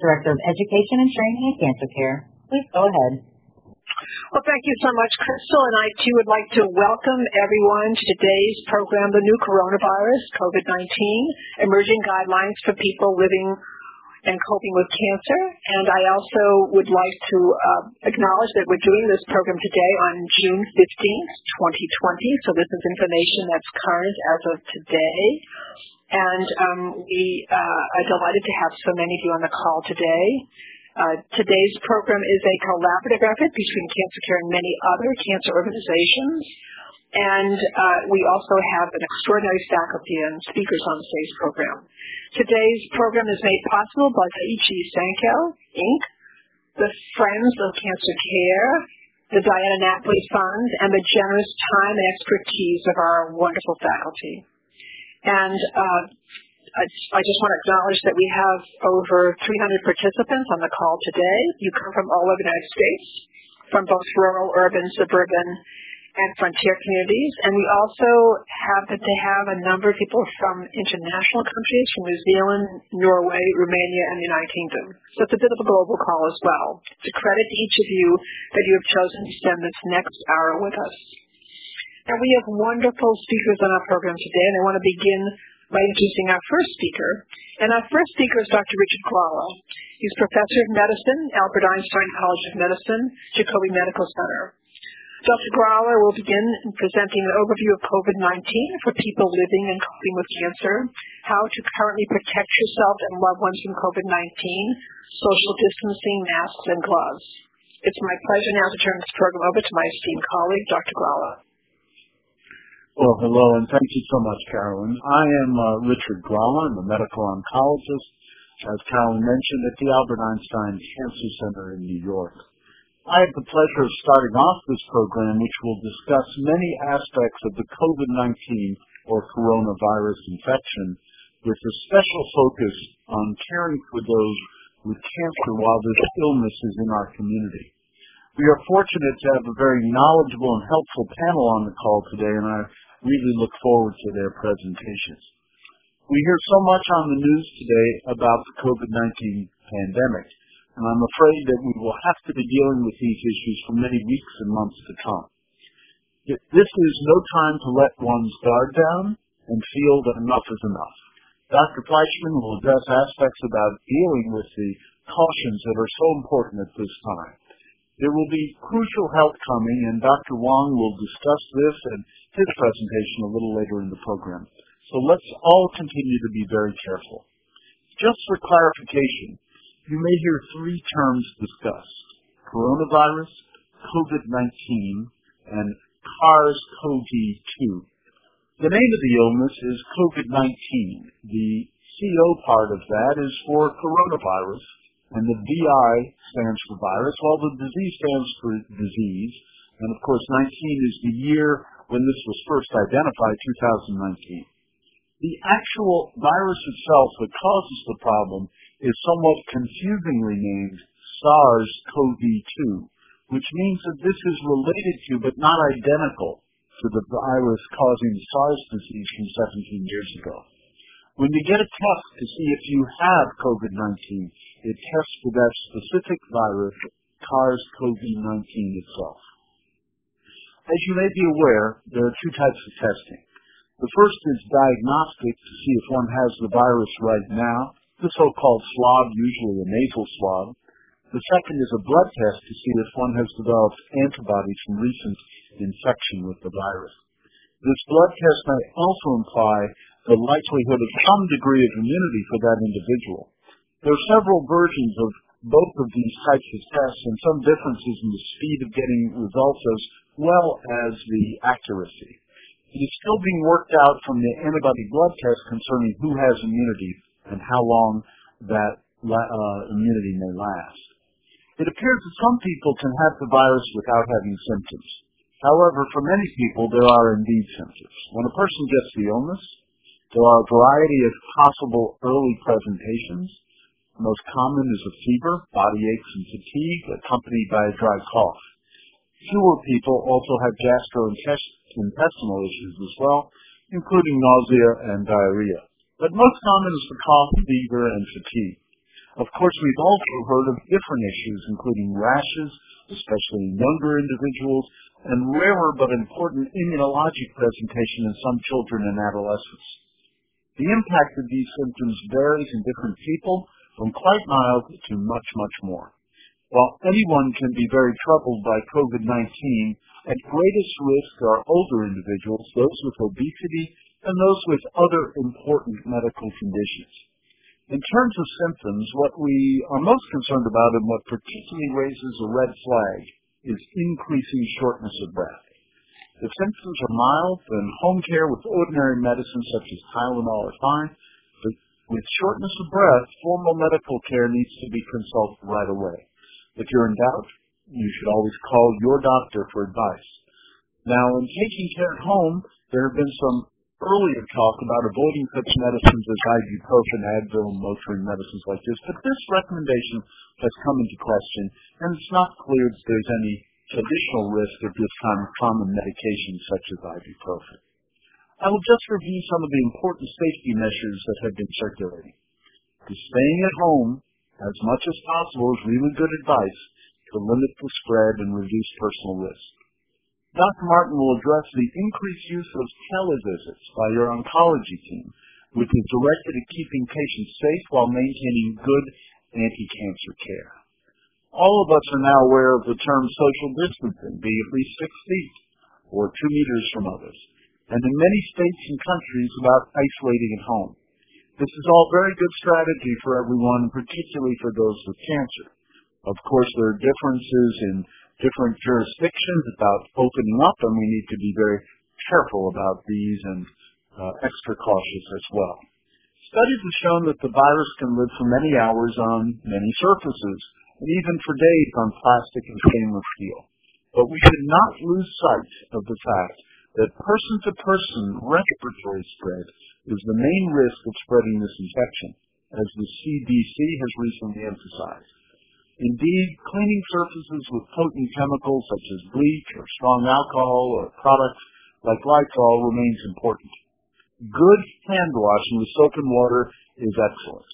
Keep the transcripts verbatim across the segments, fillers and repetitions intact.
Director of Education and Training at Cancer Care. Please go ahead. Well, thank you so much, Crystal, and I, too, would like to welcome everyone to today's program, The New Coronavirus, COVID nineteen, Emerging Guidelines for People Living and Coping with Cancer. And I also would like to uh, acknowledge that we're doing this program today on June fifteenth, twenty twenty, so this is information that's current as of today. And um, we uh, are delighted to have so many of you on the call today. Uh, today's program is a collaborative effort between Cancer Care and many other cancer organizations. And uh, we also have an extraordinary faculty and speakers on today's program. Today's program is made possible by Daiichi Sankyo, Incorporated, the Friends of Cancer Care, the Diana Napoli Fund, and the generous time and expertise of our wonderful faculty. And uh, I, just, I just want to acknowledge that we have over three hundred participants on the call today. You come from all over the United States, from both rural, urban, suburban, and frontier communities, and we also happen to have a number of people from international countries, from New Zealand, Norway, Romania, and the United Kingdom. So it's a bit of a global call as well. It's a credit to each of you that you have chosen to spend this next hour with us. And we have wonderful speakers on our program today, and I want to begin by introducing our first speaker. And our first speaker is Doctor Richard Grawler. He's professor of medicine, Albert Einstein College of Medicine, Jacobi Medical Center. Doctor Grawler will begin presenting an overview of COVID nineteen for people living and coping with cancer, how to currently protect yourself and loved ones from COVID nineteen, social distancing, masks, and gloves. It's my pleasure now to turn this program over to my esteemed colleague, Doctor Grawler. Well, hello, and thank you so much, Carolyn. I am uh, Richard Grawler. I'm a medical oncologist, as Carolyn mentioned, at the Albert Einstein Cancer Center in New York. I have the pleasure of starting off this program, which will discuss many aspects of the COVID nineteen or coronavirus infection, with a special focus on caring for those with cancer while this illness is in our community. We are fortunate to have a very knowledgeable and helpful panel on the call today, and I really look forward to their presentations. We hear so much on the news today about the COVID nineteen pandemic, and I'm afraid that we will have to be dealing with these issues for many weeks and months to come. This is no time to let one's guard down and feel that enough is enough. Doctor Fleishman will address aspects about dealing with the cautions that are so important at this time. There will be crucial help coming, and Doctor Wong will discuss this in his presentation a little later in the program. So let's all continue to be very careful. Just for clarification, you may hear three terms discussed: coronavirus, COVID nineteen, and SARS-C o V two. The name of the illness is COVID nineteen. The C O part of that is for coronavirus, and the V I stands for virus, while the disease stands for disease. And, of course, nineteen is the year when this was first identified, two thousand nineteen. The actual virus itself that causes the problem is somewhat confusingly named SARS-C o V two, which means that this is related to but not identical to the virus causing SARS disease from seventeen years ago. When you get a test to see if you have COVID nineteen, it tests for that specific virus, SARS-C o V nineteen itself. As you may be aware, there are two types of testing. The first is diagnostic, to see if one has the virus right now, the so-called swab, usually a nasal swab. The second is a blood test to see if one has developed antibodies from recent infection with the virus. This blood test may also imply the likelihood of some degree of immunity for that individual. There are several versions of both of these types of tests and some differences in the speed of getting results as well as the accuracy. It is still being worked out from the antibody blood test concerning who has immunity and how long that uh, immunity may last. It appears that some people can have the virus without having symptoms. However, for many people, there are indeed symptoms. When a person gets the illness, there are a variety of possible early presentations. The most common is a fever, body aches and fatigue, accompanied by a dry cough. Fewer people also have gastrointestinal issues as well, including nausea and diarrhea. But most common is the cough, fever, and fatigue. Of course, we've also heard of different issues, including rashes, especially in younger individuals, and rarer but important immunologic presentation in some children and adolescents. The impact of these symptoms varies in different people, from quite mild to much, much more. While anyone can be very troubled by COVID nineteen, at greatest risk are older individuals, those with obesity, and those with other important medical conditions. In terms of symptoms, what we are most concerned about and what particularly raises a red flag is increasing shortness of breath. The symptoms are mild, and home care with ordinary medicines such as Tylenol are fine, but with shortness of breath, formal medical care needs to be consulted right away. If you're in doubt, you should always call your doctor for advice. Now, in taking care at home, there have been some earlier talk about avoiding such medicines as ibuprofen, Advil, and Motrin, medicines like this, but this recommendation has come into question, and it's not clear that there's any additional risk of this kind of common medication such as ibuprofen. I will just review some of the important safety measures that have been circulating. Staying at home as much as possible is really good advice to limit the spread and reduce personal risk. Doctor Martin will address the increased use of televisits by your oncology team, which is directed at keeping patients safe while maintaining good anti-cancer care. All of us are now aware of the term social distancing, being at least six feet or two meters from others, and in many states and countries about isolating at home. This is all very good strategy for everyone, particularly for those with cancer. Of course, there are differences in different jurisdictions about opening up, and we need to be very careful about these and uh, extra cautious as well. Studies have shown that the virus can live for many hours on many surfaces, and even for days on plastic and stainless steel. But we should not lose sight of the fact that person-to-person respiratory spread is the main risk of spreading this infection, as the C D C has recently emphasized. Indeed, cleaning surfaces with potent chemicals such as bleach or strong alcohol or products like Lysol remains important. Good hand washing with soap and water is excellent,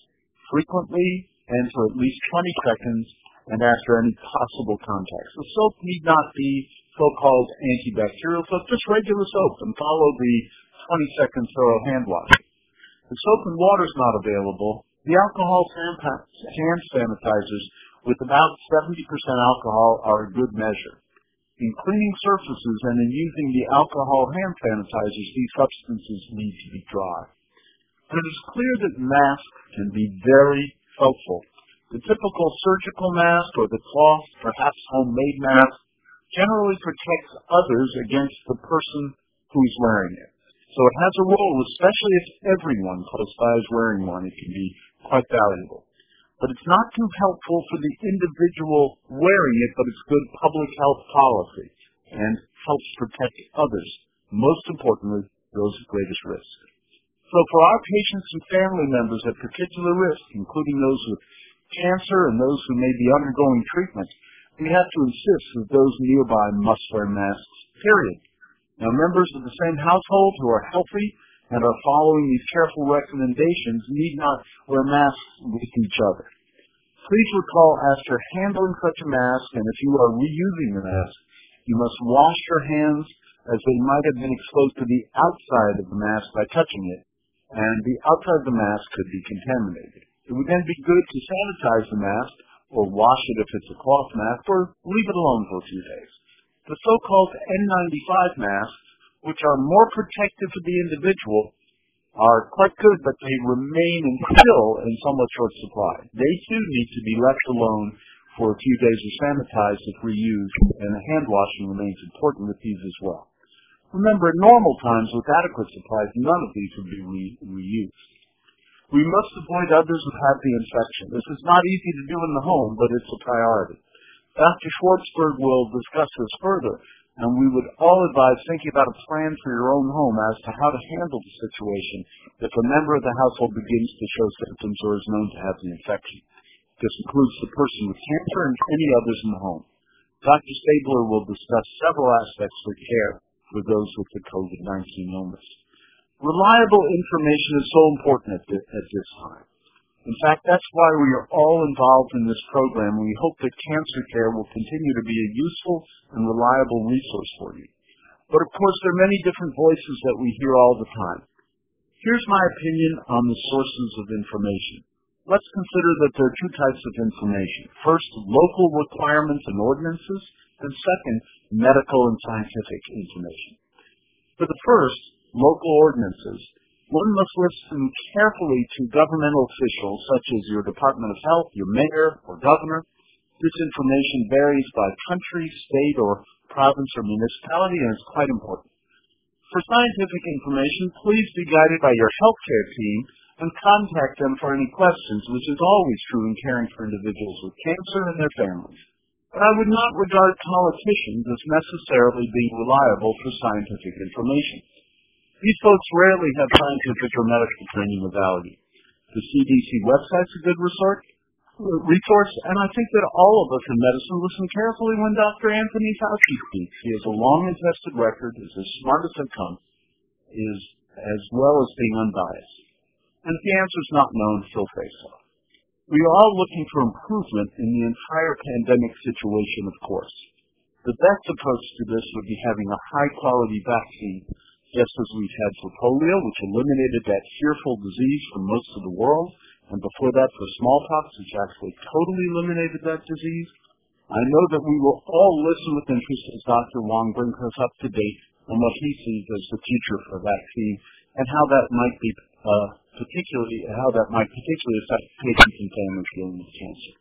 frequently and for at least twenty seconds and after any possible contact. The soap need not be so-called antibacterial soap, just regular soap, and follow the twenty second thorough hand washing. If soap and water is not available, the alcohol hand sanitizers with about seventy percent alcohol are a good measure. In cleaning surfaces and in using the alcohol hand sanitizers, these substances need to be dry. But it is clear that masks can be very helpful. The typical surgical mask or the cloth, perhaps homemade mask, generally protects others against the person who is wearing it. So it has a role, especially if everyone close by is wearing one. It can be quite valuable. But it's not too helpful for the individual wearing it, but it's good public health policy and helps protect others, most importantly, those at greatest risk. So for our patients and family members at particular risk, including those with cancer and those who may be undergoing treatment, we have to insist that those nearby must wear masks, period. Now, members of the same household who are healthy and are following these careful recommendations need not wear masks with each other. Please recall after handling such a mask, and if you are reusing the mask, you must wash your hands as they might have been exposed to the outside of the mask by touching it, and the outside of the mask could be contaminated. It would then be good to sanitize the mask, or wash it if it's a cloth mask, or leave it alone for a few days. The so-called N ninety-five masks, which are more protective for the individual, are quite good, but they remain and still in somewhat short supply. They too need to be left alone for a few days or sanitized if reused, and the hand washing remains important with these as well. Remember, in normal times with adequate supplies, none of these would be re- reused. We must avoid others who have the infection. This is not easy to do in the home, but it's a priority. Doctor Schwartzberg will discuss this further, and we would all advise thinking about a plan for your own home as to how to handle the situation if a member of the household begins to show symptoms or is known to have the infection. This includes the person with cancer and any others in the home. Doctor Stabler will discuss several aspects for care for those with the COVID nineteen illness. Reliable information is so important at this, at this time. In fact, that's why we are all involved in this program. We hope that Cancer Care will continue to be a useful and reliable resource for you. But, of course, there are many different voices that we hear all the time. Here's my opinion on the sources of information. Let's consider that there are two types of information. First, local requirements and ordinances, and second, medical and scientific information. For the first, local ordinances, one must listen carefully to governmental officials such as your Department of Health, your mayor, or governor. This information varies by country, state, or province or municipality, and is quite important. For scientific information, please be guided by your healthcare team and contact them for any questions, which is always true in caring for individuals with cancer and their families. But I would not regard politicians as necessarily being reliable for scientific information. These folks rarely have scientific or medical training of value. The C D C website's a good resource, and I think that all of us in medicine listen carefully when Doctor Anthony Fauci speaks. He has a long and tested record, is as smart as I've come, is as well as being unbiased. And if the answer's not known, he'll face off. We are all looking for improvement in the entire pandemic situation, of course. The best approach to this would be having a high-quality vaccine, just as we've had for polio, which eliminated that fearful disease from most of the world, and before that for smallpox, which actually totally eliminated that disease. I know that we will all listen with interest as Doctor Wong brings us up to date on what he sees as the future for vaccine and how that might be uh, particularly how that might particularly affect patients and families dealing with cancer.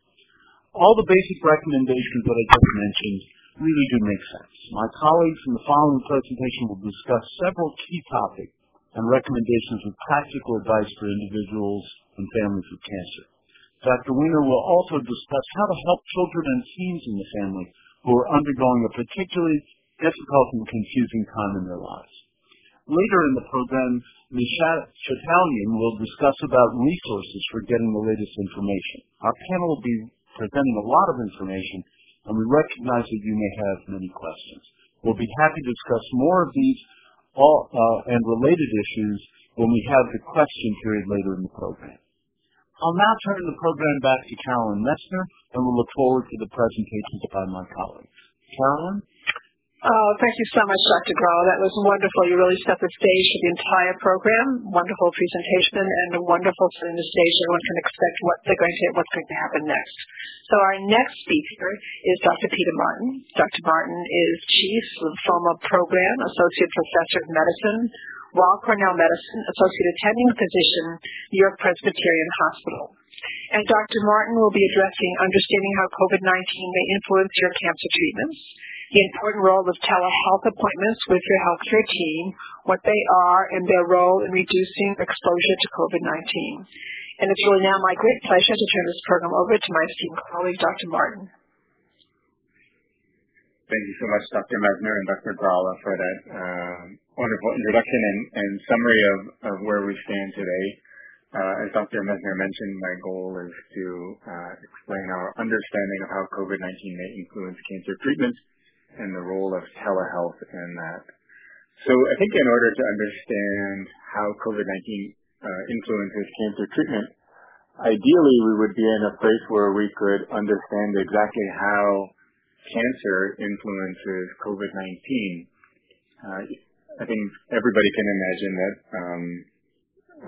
All the basic recommendations that I just mentioned really do make sense. My colleagues in the following presentation will discuss several key topics and recommendations with practical advice for individuals and families with cancer. Doctor Wiener will also discuss how to help children and teens in the family who are undergoing a particularly difficult and confusing time in their lives. Later in the program, Miz Chetalian will discuss about resources for getting the latest information. Our panel will be presenting a lot of information, and we recognize that you may have many questions. We'll be happy to discuss more of these all, uh, and related issues when we have the question period later in the program. I'll now turn the program back to Carolyn Messner, and we'll look forward to the presentations by my colleagues. Carolyn? Oh, thank you so much, Doctor Grawler. That was wonderful. You really set the stage for the entire program. Wonderful presentation and a wonderful setting the stage. Everyone can expect what they're going to, what's going to happen next. So our next speaker is Doctor Peter Martin. Doctor Martin is Chief Lymphoma Program, Associate Professor of Medicine, Weill Cornell Medicine, Associate Attending Physician, New York Presbyterian Hospital. And Doctor Martin will be addressing understanding how COVID nineteen may influence your cancer treatments, the important role of telehealth appointments with your healthcare team, what they are, and their role in reducing exposure to COVID nineteen. And it's really now my great pleasure to turn this program over to my esteemed colleague, Doctor Martin. Thank you so much, Doctor Messner and Doctor Grawler, for that uh, wonderful introduction and, and summary of, of where we stand today. Uh, as Doctor Messner mentioned, my goal is to uh, explain our understanding of how COVID nineteen may influence cancer treatment and the role of telehealth in that. So I think in order to understand how COVID nineteen Uh, influences cancer treatment, ideally we would be in a place where we could understand exactly how cancer influences COVID nineteen. Uh, I think everybody can imagine that um,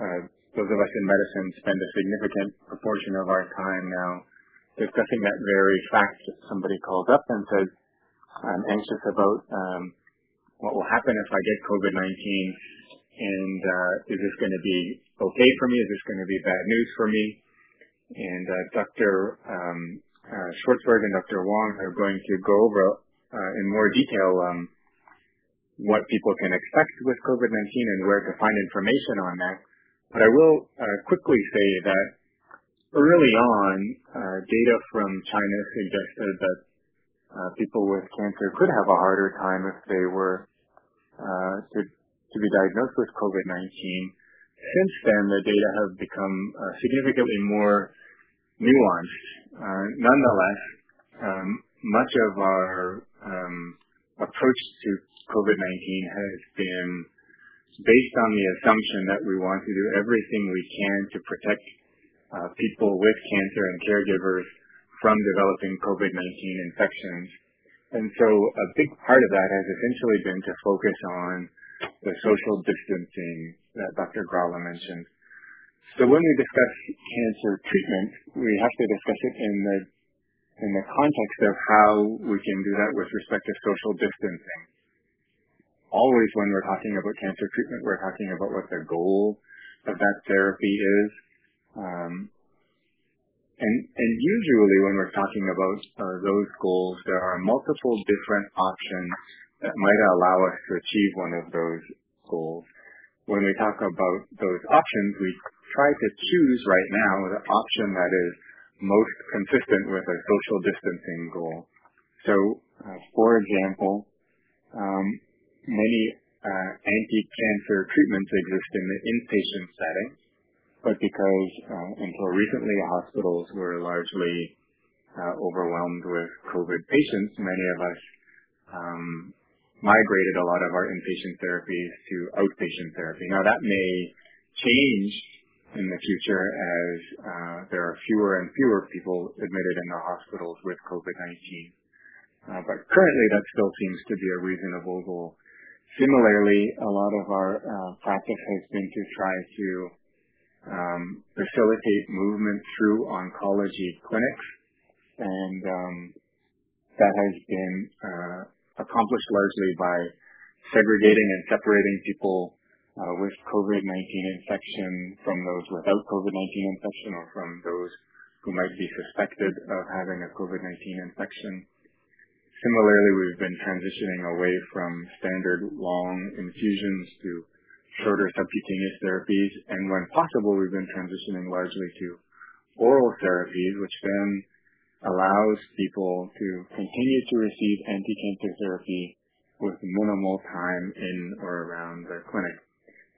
uh, those of us in medicine spend a significant proportion of our time now discussing that very fact. Somebody calls up and says, I'm anxious about um, what will happen if I get COVID nineteen. And uh, is this going to be okay for me? Is this going to be bad news for me? And uh, Doctor Um, uh, Schwartzberg and Doctor Wong are going to go over uh, in more detail um, what people can expect with COVID nineteen and where to find information on that. But I will uh, quickly say that early on, uh, data from China suggested that uh, people with cancer could have a harder time if they were uh, to, to be diagnosed with COVID nineteen. Since then, the data have become uh, significantly more nuanced. Uh, nonetheless, um, much of our um, approach to COVID nineteen has been based on the assumption that we want to do everything we can to protect uh, people with cancer and caregivers from developing COVID nineteen infections. And so a big part of that has essentially been to focus on the social distancing that Doctor Grawler mentioned. So when we discuss cancer treatment, we have to discuss it in the in the context of how we can do that with respect to social distancing. Always when we're talking about cancer treatment, we're talking about what the goal of that therapy is. Um, and, and usually when we're talking about uh, those goals, there are multiple different options that might allow us to achieve one of those goals. When we talk about those options, we try to choose right now the option that is most consistent with our social distancing goal. So, uh, for example, um, many uh, anti-cancer treatments exist in the inpatient setting, but because uh, until recently hospitals were largely uh, overwhelmed with COVID patients, many of us um, migrated a lot of our inpatient therapies to outpatient therapy. Now, that may change in the future as uh, there are fewer and fewer people admitted in the hospitals with COVID nineteen. Uh, but currently, that still seems to be a reasonable goal. Similarly, a lot of our uh, practice has been to try to um, facilitate movement through oncology clinics, and um, that has been uh, accomplished largely by segregating and separating people Uh, with COVID nineteen infection from those without COVID nineteen infection or from those who might be suspected of having a COVID nineteen infection. Similarly, we've been transitioning away from standard long infusions to shorter subcutaneous therapies, and when possible, we've been transitioning largely to oral therapies, which then allows people to continue to receive anti-cancer therapy with minimal time in or around the clinic.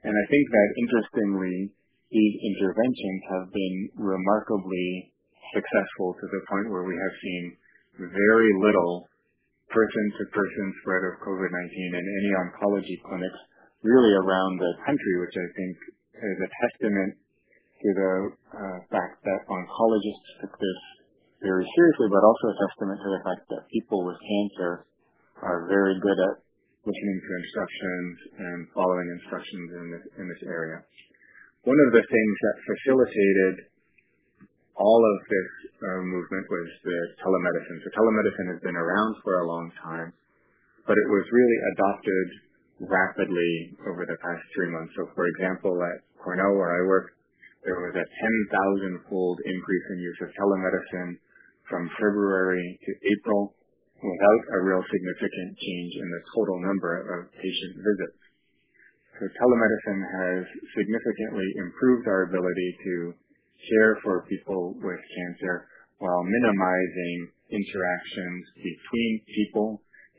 And I think that, interestingly, these interventions have been remarkably successful to the point where we have seen very little person-to-person spread of COVID nineteen in any oncology clinics really around the country, which I think is a testament to the uh, fact that oncologists took this very seriously, but also a testament to the fact that people with cancer are very good at listening to instructions and following instructions in this, in this area. One of the things that facilitated all of this uh, movement was the telemedicine. So telemedicine has been around for a long time, but it was really adopted rapidly over the past three months. So, for example, at Cornell, where I work, there was a ten thousand fold increase in use of telemedicine from February to April, without a real significant change in the total number of patient visits. So telemedicine has significantly improved our ability to care for people with cancer while minimizing interactions between people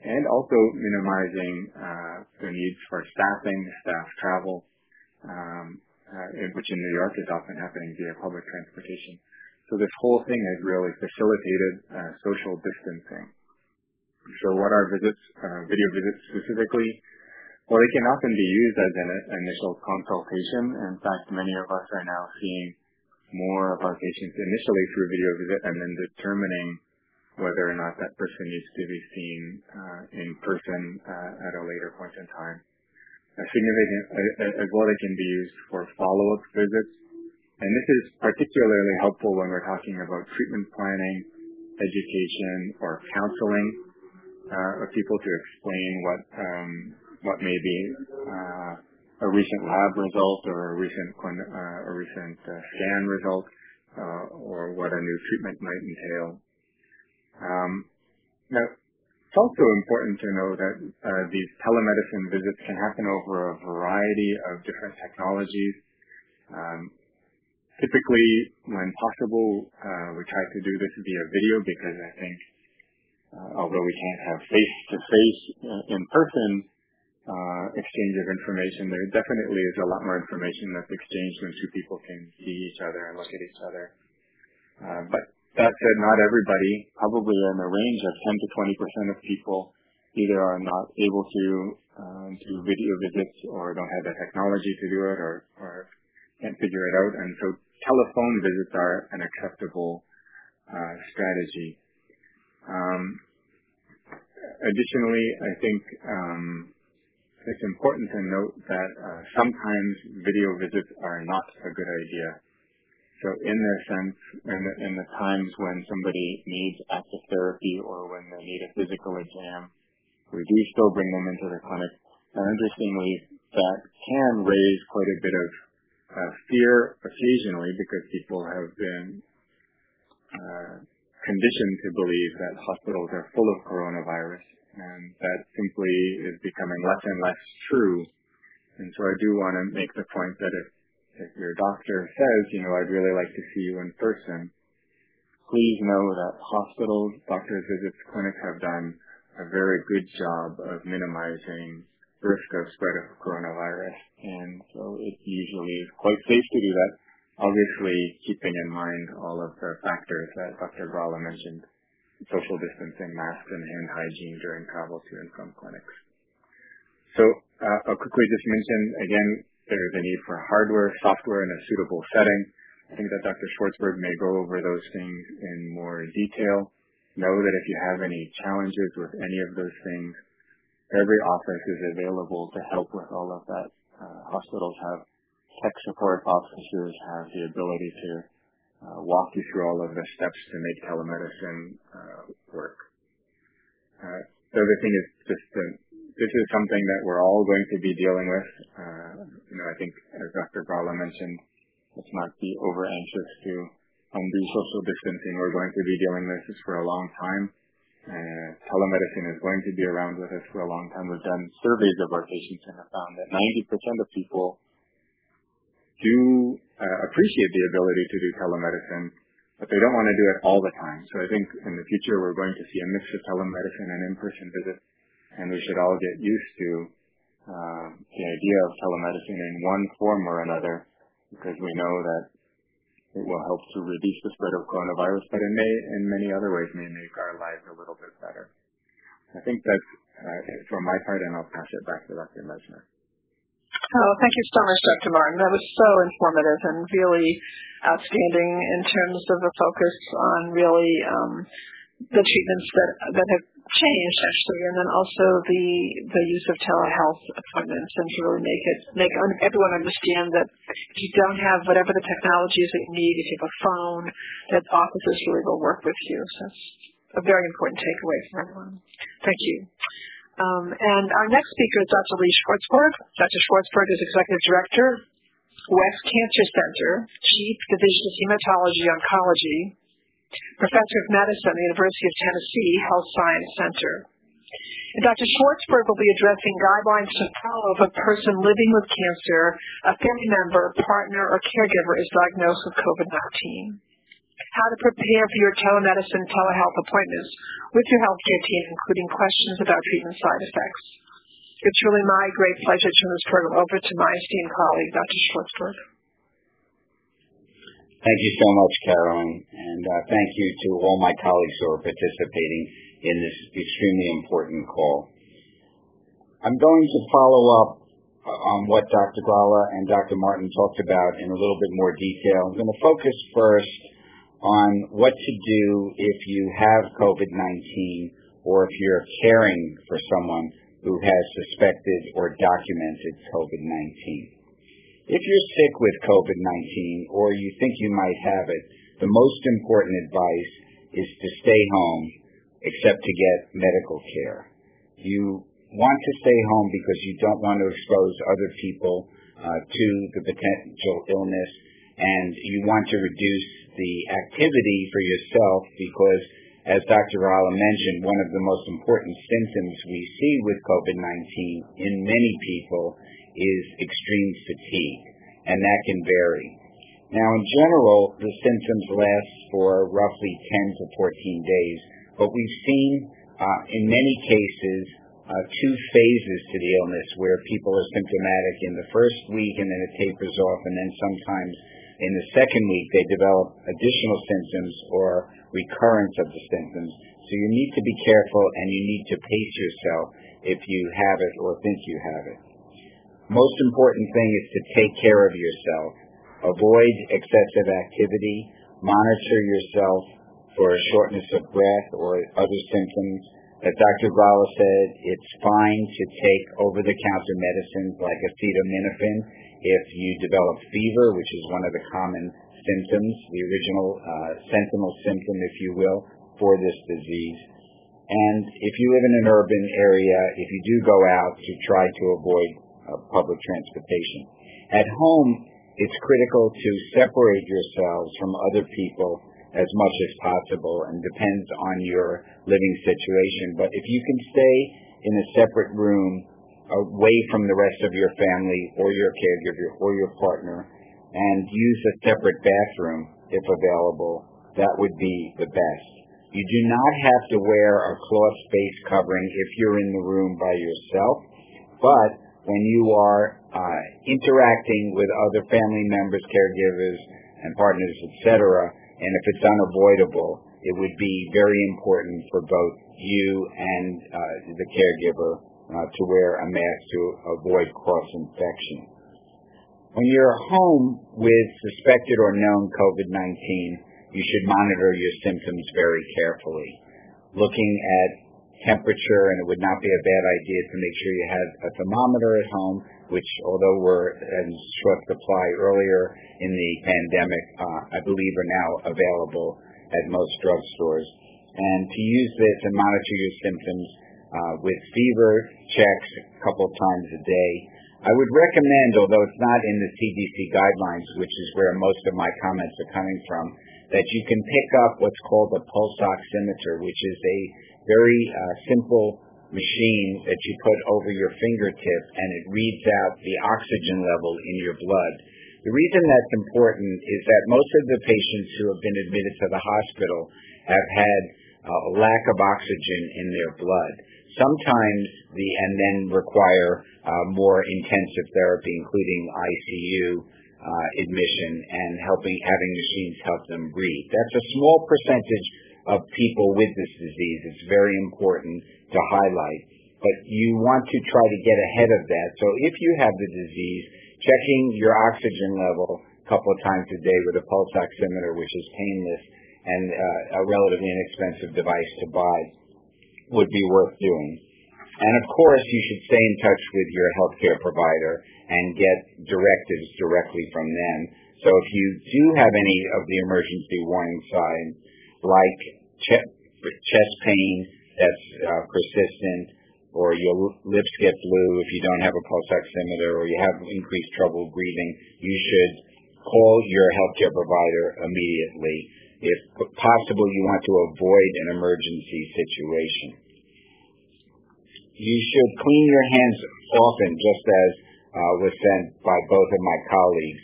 and also minimizing uh, the needs for staffing, staff travel, um, uh, which in New York is often happening via public transportation. So this whole thing has really facilitated uh, social distancing. So what are visits, uh, video visits specifically? Well, they can often be used as an initial consultation. In fact, many of us are now seeing more of our patients initially through video visit and then determining whether or not that person needs to be seen uh, in person uh, at a later point in time. A significant, uh, as well, they can be used for follow-up visits. And this is particularly helpful when we're talking about treatment planning, education, or counseling. Uh, of people to explain what um, what may be uh, a recent lab result or a recent uh, a recent uh, scan result, uh, or what a new treatment might entail. Um, now, it's also important to know that uh, these telemedicine visits can happen over a variety of different technologies. Um, typically, when possible, uh, we try to do this via video because I think uh, although we can't have face-to-face uh, in-person uh, exchange of information, there definitely is a lot more information that's exchanged when two people can see each other and look at each other. Uh, but that said, not everybody, probably in a range of ten to twenty percent of people, either are not able to um, do video visits or don't have the technology to do it, or, or can't figure it out. And so telephone visits are an acceptable uh, strategy. Um, additionally, I think um, it's important to note that uh, sometimes video visits are not a good idea. So in the sense, in the, in the times when somebody needs active therapy or when they need a physical exam, we do still bring them into the clinic. And interestingly, that can raise quite a bit of uh, fear occasionally, because people have been uh, conditioned to believe that hospitals are full of coronavirus, and that simply is becoming less and less true. And so I do want to make the point that if If your doctor says, you know, I'd really like to see you in person, please know that hospitals, doctor's visits, clinics have done a very good job of minimizing risk of spread of coronavirus. And so it usually is quite safe to do that, obviously keeping in mind all of the factors that Doctor Grawler mentioned: social distancing, masks, and hand hygiene during travel to and from clinics. So uh, I'll quickly just mention again, there's a need for hardware, software in a suitable setting. I think that Doctor Schwartzberg may go over those things in more detail. Know that if you have any challenges with any of those things, every office is available to help with all of that. Uh, hospitals have tech support officers, have the ability to uh, walk you through all of the steps to make telemedicine uh, work. Uh, the other thing is just the This is something that we're all going to be dealing with. Uh, you know, I think, as Doctor Grawler mentioned, let's not be over anxious to undo social distancing. We're going to be dealing with this for a long time. Uh, telemedicine is going to be around with us for a long time. We've done surveys of our patients and have found that ninety percent of people do uh, appreciate the ability to do telemedicine, but they don't want to do it all the time. So I think in the future we're going to see a mix of telemedicine and in-person visits. And we should all get used to uh, the idea of telemedicine in one form or another, because we know that it will help to reduce the spread of coronavirus, but it may, in many other ways, may make our lives a little bit better. I think that's uh, it for my part, and I'll pass it back to Doctor Fleishman. Oh, thank you so much, Doctor Martin. That was so informative and really outstanding in terms of a focus on really um, the treatments that that have changed actually, and then also the the use of telehealth appointments, and to really make it make everyone understand that if you don't have whatever the technology is that you need, if you have a phone, that offices really will work with you. So that's a very important takeaway for everyone. Thank you. Um, and our next speaker is Doctor Lee Schwartzberg. Doctor Schwartzberg is Executive Director, West Cancer Center, Chief Division of Hematology Oncology, Professor of Medicine at the University of Tennessee Health Science Center. And Doctor Schwartzberg will be addressing guidelines to follow if a person living with cancer, a family member, partner, or caregiver is diagnosed with COVID nineteen. How to prepare for your telemedicine, telehealth appointments with your healthcare team, including questions about treatment side effects. It's really my great pleasure to turn this program over to my esteemed colleague, Doctor Schwartzberg. Thank you so much, Carolyn, and uh, thank you to all my colleagues who are participating in this extremely important call. I'm going to follow up on what Doctor Grawler and Doctor Martin talked about in a little bit more detail. I'm going to focus first on what to do if you have COVID nineteen or if you're caring for someone who has suspected or documented COVID nineteen. If you're sick with COVID nineteen or you think you might have it, the most important advice is to stay home except to get medical care. You want to stay home because you don't want to expose other people uh, to the potential illness, and you want to reduce the activity for yourself because, as Doctor Grawler mentioned, one of the most important symptoms we see with COVID nineteen in many people is extreme fatigue, and that can vary. Now, in general, the symptoms last for roughly ten to fourteen days, but we've seen uh, in many cases, uh, two phases to the illness where people are symptomatic in the first week and then it tapers off, and then sometimes in the second week they develop additional symptoms or recurrence of the symptoms. So you need to be careful and you need to pace yourself if you have it or think you have it. Most important thing is to take care of yourself. Avoid excessive activity. Monitor yourself for a shortness of breath or other symptoms. As Doctor Grawler said, it's fine to take over-the-counter medicines like acetaminophen if you develop fever, which is one of the common symptoms, the original uh, sentinel symptom, if you will, for this disease. And if you live in an urban area, if you do go out, to try to avoid uh, public transportation. At home, it's critical to separate yourselves from other people as much as possible, and depends on your living situation. But if you can stay in a separate room away from the rest of your family or your caregiver or your partner, and use a separate bathroom if available, that would be the best. You do not have to wear a cloth face covering if you're in the room by yourself, but when you are uh, interacting with other family members, caregivers, and partners, et cetera, and if it's unavoidable, it would be very important for both you and uh, the caregiver uh, to wear a mask to avoid cross-infection. When you're home with suspected or known COVID nineteen, you should monitor your symptoms very carefully, looking at temperature, and it would not be a bad idea to make sure you had a thermometer at home, which, although were in short supply earlier in the pandemic, uh, I believe are now available at most drugstores. And to use this and monitor your symptoms uh, with fever checks a couple times a day. I would recommend, although it's not in the C D C guidelines, which is where most of my comments are coming from, that you can pick up what's called a pulse oximeter, which is a very uh, simple machine that you put over your fingertip, and it reads out the oxygen level in your blood. The reason that's important is that most of the patients who have been admitted to the hospital have had uh, a lack of oxygen in their blood. Sometimes the and then require uh, more intensive therapy, including I C U uh, admission and helping having machines help them breathe. That's a small percentage of people with this disease. It's very important to highlight. But you want to try to get ahead of that. So if you have the disease, checking your oxygen level a couple of times a day with a pulse oximeter, which is painless and uh, a relatively inexpensive device to buy, would be worth doing. And of course, you should stay in touch with your healthcare provider and get directives directly from them. So if you do have any of the emergency warning signs, like chest pain that's uh, persistent, or your lips get blue if you don't have a pulse oximeter, or you have increased trouble breathing, you should call your healthcare provider immediately. If possible, you want to avoid an emergency situation. You should clean your hands often, just as uh, was said by both of my colleagues.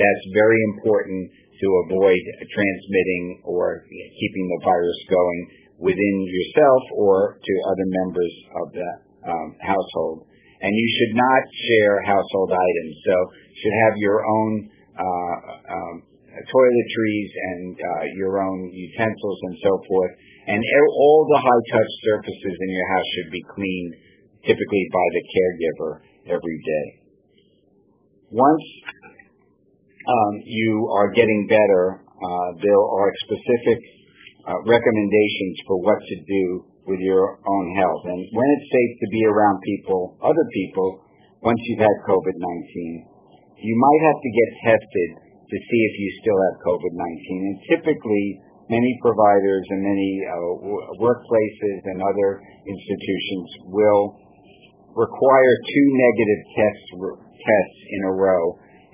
That's very important to avoid transmitting or keeping the virus going within yourself or to other members of the um, household. And you should not share household items. So you should have your own uh, um, toiletries and uh, your own utensils and so forth. And all the high-touch surfaces in your house should be cleaned, typically by the caregiver, every day. Once Um, you are getting better, uh, there are specific uh, recommendations for what to do with your own health. And when it's safe to be around people, other people, once you've had COVID nineteen, you might have to get tested to see if you still have COVID nineteen. And typically, many providers and many uh, w- workplaces and other institutions will require two negative tests, r- tests in a row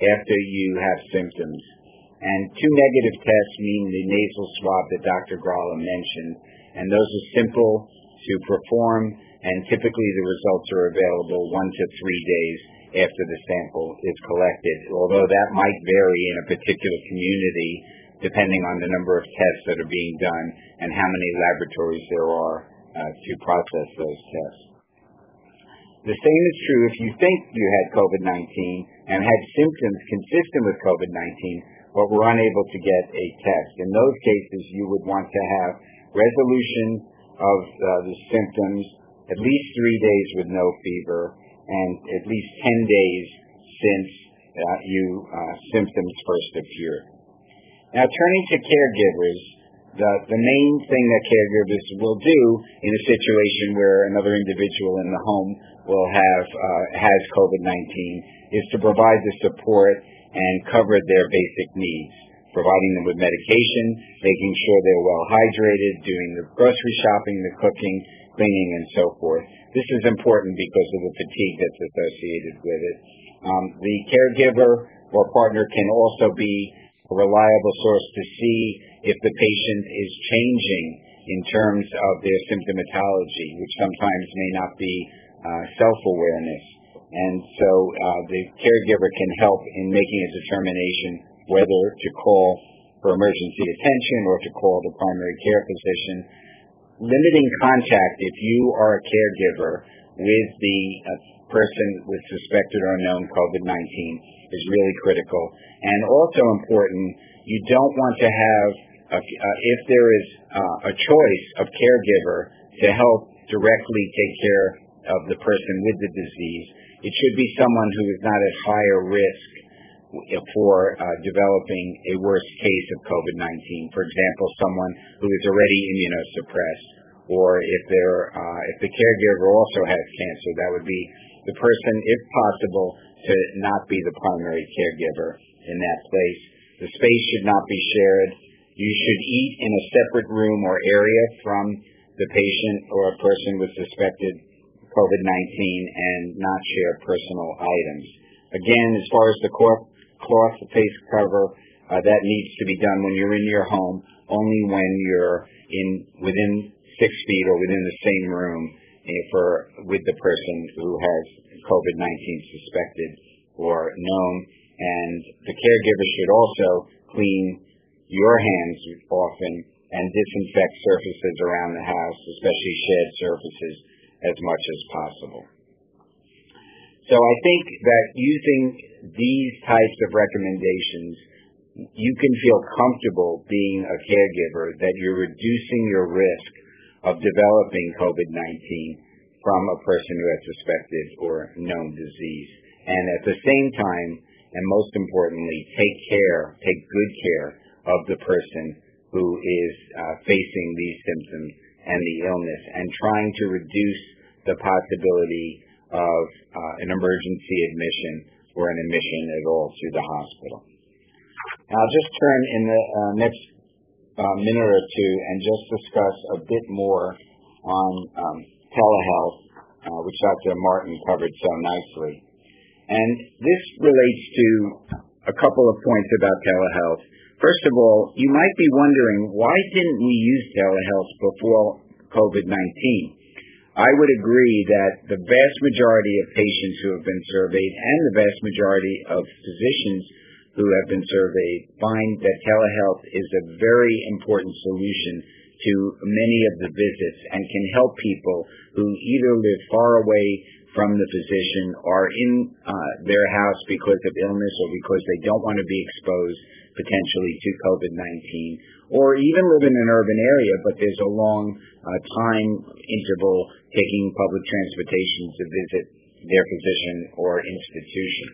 after you have symptoms. And two negative tests mean the nasal swab that Doctor Grawler mentioned, and those are simple to perform, and typically the results are available one to three days after the sample is collected, although that might vary in a particular community depending on the number of tests that are being done and how many laboratories there are uh, to process those tests. The same is true if you think you had COVID nineteen and had symptoms consistent with COVID nineteen, but were unable to get a test. In those cases, you would want to have resolution of uh, the symptoms, at least three days with no fever, and at least ten days since uh, you uh, symptoms first appeared. Now, turning to caregivers, the, the main thing that caregivers will do in a situation where another individual in the home will have uh, has COVID nineteen is to provide the support and cover their basic needs, providing them with medication, making sure they're well hydrated, doing the grocery shopping, the cooking, cleaning, and so forth. This is important because of the fatigue that's associated with it. Um, the caregiver or partner can also be a reliable source to see if the patient is changing in terms of their symptomatology, which sometimes may not be Uh, self-awareness, and so uh, the caregiver can help in making a determination whether to call for emergency attention or to call the primary care physician. Limiting contact, if you are a caregiver, with the uh, person with suspected or known COVID nineteen is really critical. And also important, you don't want to have, a, uh, if there is uh, a choice of caregiver to help directly take care of the person with the disease, it should be someone who is not at higher risk for uh, developing a worst case of COVID nineteen. For example, someone who is already immunosuppressed, or if they're, uh, if the caregiver also has cancer, that would be the person, if possible, to not be the primary caregiver in that place. The space should not be shared. You should eat in a separate room or area from the patient or a person with suspected COVID nineteen and not share personal items. Again, as far as the cloth, the face cover, uh, that needs to be done when you're in your home, only when you're in within six feet or within the same room for with the person who has COVID nineteen suspected or known. And the caregiver should also clean your hands often and disinfect surfaces around the house, especially shed surfaces, as much as possible. So I think that using these types of recommendations, you can feel comfortable being a caregiver that you're reducing your risk of developing COVID nineteen from a person who has suspected or known disease. And at the same time, and most importantly, take care, take good care of the person who is uh, facing these symptoms and the illness, and trying to reduce the possibility of uh, an emergency admission or an admission at all to the hospital. I'll just turn in the uh, next uh, minute or two and just discuss a bit more on um, telehealth, uh, which Doctor Martin covered so nicely. And this relates to a couple of points about telehealth. First of all, you might be wondering, why didn't we use telehealth before COVID nineteen? I would agree that the vast majority of patients who have been surveyed and the vast majority of physicians who have been surveyed find that telehealth is a very important solution to many of the visits and can help people who either live far away from the physician or in uh, their house because of illness or because they don't want to be exposed potentially to COVID nineteen, or even live in an urban area, but there's a long uh, time interval taking public transportation to visit their physician or institution.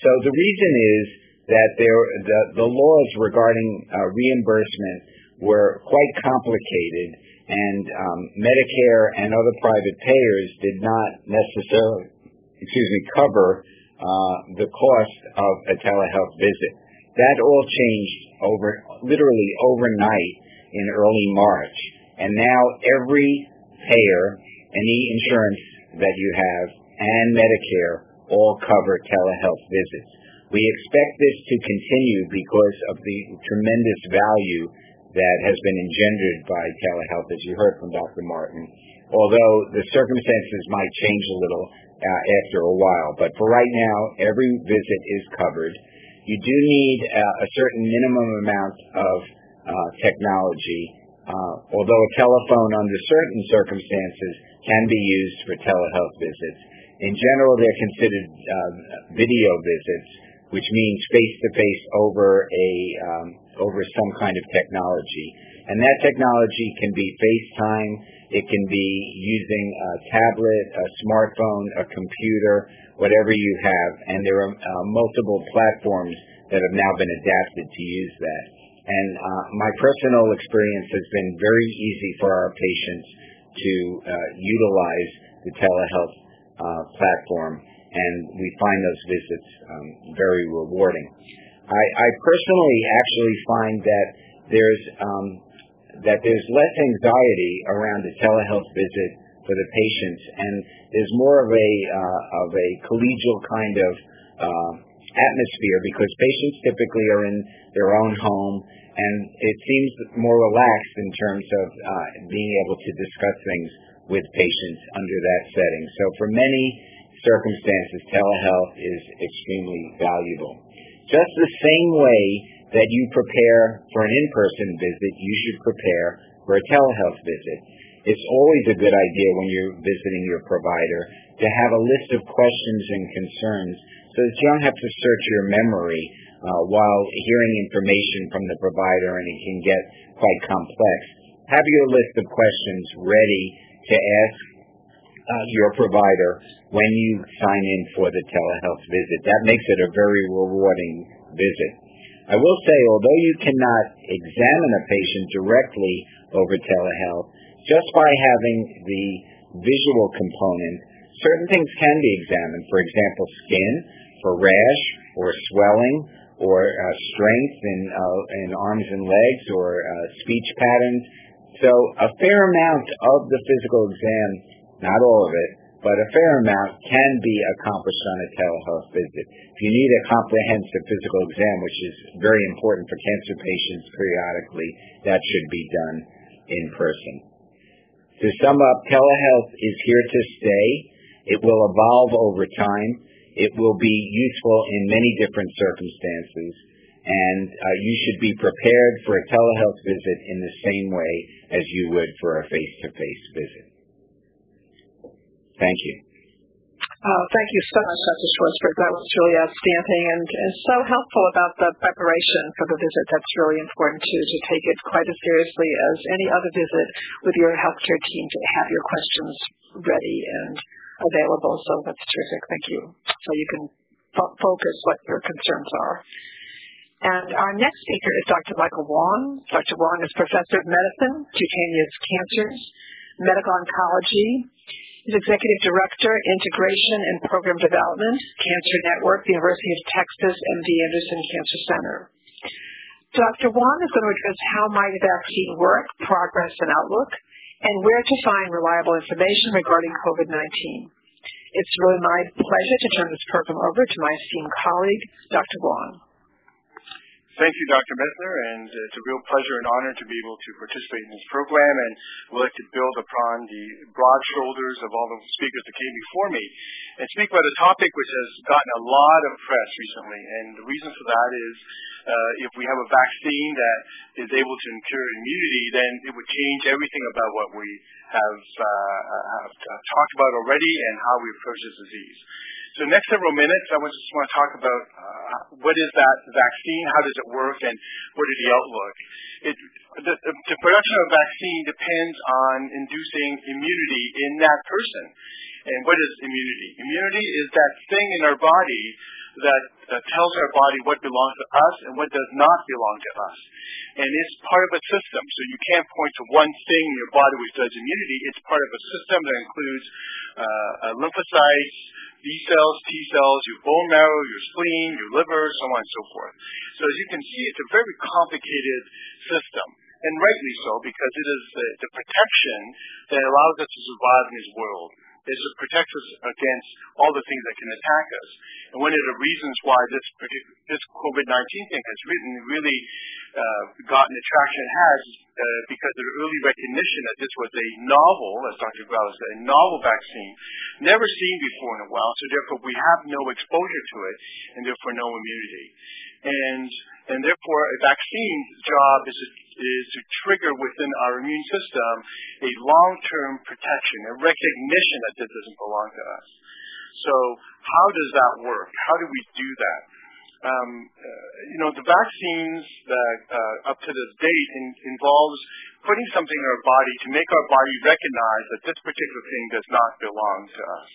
So the reason is that there, the, the laws regarding uh, reimbursement were quite complicated, and um, Medicare and other private payers did not necessarily, excuse me, cover uh, the cost of a telehealth visit. That all changed over, literally overnight in early March, and now every payer, any insurance that you have, and Medicare all cover telehealth visits. We expect this to continue because of the tremendous value that has been engendered by telehealth, as you heard from Doctor Martin, although the circumstances might change a little uh, after a while. But for right now, every visit is covered. You do need uh, a certain minimum amount of uh, technology, uh, although a telephone under certain circumstances can be used for telehealth visits. In general, they're considered uh, video visits, which means face-to-face over a um, over some kind of technology. And that technology can be FaceTime, it can be using a tablet, a smartphone, a computer, whatever you have. And there are uh, multiple platforms that have now been adapted to use that. And uh, my personal experience has been very easy for our patients to uh, utilize the telehealth uh, platform. And we find those visits um, very rewarding. I, I personally actually find that there's um, that there's less anxiety around the telehealth visit for the patients, and there's more of a uh, of a collegial kind of uh, atmosphere because patients typically are in their own home, and it seems more relaxed in terms of uh, being able to discuss things with patients under that setting. So for many circumstances, telehealth is extremely valuable. Just the same way that you prepare for an in-person visit, you should prepare for a telehealth visit. It's always a good idea when you're visiting your provider to have a list of questions and concerns so that you don't have to search your memory uh, while hearing information from the provider, and it can get quite complex. Have your list of questions ready to ask Uh, your provider when you sign in for the telehealth visit. That makes it a very rewarding visit. I will say, although you cannot examine a patient directly over telehealth, just by having the visual component, certain things can be examined. For example, skin for rash or swelling or uh, strength in, uh, in arms and legs or uh, speech patterns. So a fair amount of the physical exam, not all of it, but a fair amount can be accomplished on a telehealth visit. If you need a comprehensive physical exam, which is very important for cancer patients periodically, that should be done in person. To sum up, telehealth is here to stay. It will evolve over time. It will be useful in many different circumstances, and uh, you should be prepared for a telehealth visit in the same way as you would for a face-to-face visit. Thank you. Uh, thank you so much, Doctor Schwartzberg. That was really outstanding and, and so helpful about the preparation for the visit. That's really important, too, to take it quite as seriously as any other visit with your healthcare team, to have your questions ready and available. So that's terrific. Thank you. So you can fo- focus what your concerns are. And our next speaker is Doctor Michael Wong. Doctor Wong is professor of medicine, cutaneous cancers, medical oncology. He's Executive Director, Integration and Program Development, Cancer Network, the University of Texas M D Anderson Cancer Center. Doctor Wong is going to address how might a vaccine work, progress, and outlook, and where to find reliable information regarding COVID nineteen. It's really my pleasure to turn this program over to my esteemed colleague, Doctor Wong. Thank you, Doctor Messner, and it's a real pleasure and honor to be able to participate in this program, and we'd like to build upon the broad shoulders of all the speakers that came before me and speak about a topic which has gotten a lot of press recently, and the reason for that is uh, if we have a vaccine that is able to incur immunity, then it would change everything about what we have, uh, have talked about already and how we approach this disease. So the next several minutes, I just want to talk about uh, what is that vaccine, how does it work, and what is the outlook. It, the, the production of a vaccine depends on inducing immunity in that person. And what is immunity? Immunity is that thing in our body that uh, tells our body what belongs to us and what does not belong to us. And it's part of a system, so you can't point to one thing in your body which does immunity. It's part of a system that includes uh, lymphocytes, B cells, T cells, your bone marrow, your spleen, your liver, so on and so forth. So as you can see, it's a very complicated system, and rightly so, because it is the, the protection that allows us to survive in this world. It protects us against all the things that can attack us. And one of the reasons why this particular, this COVID nineteen thing has written, really uh, gotten the traction it has uh, because of the early recognition that this was a novel, as Doctor Grawler said, a novel vaccine, never seen before in a while, so therefore we have no exposure to it and therefore no immunity. And and therefore a vaccine's job is to is to trigger within our immune system a long-term protection, a recognition that this doesn't belong to us. So how does that work? How do we do that? Um, uh, you know, the vaccines that uh, up to this date in, involves putting something in our body to make our body recognize that this particular thing does not belong to us.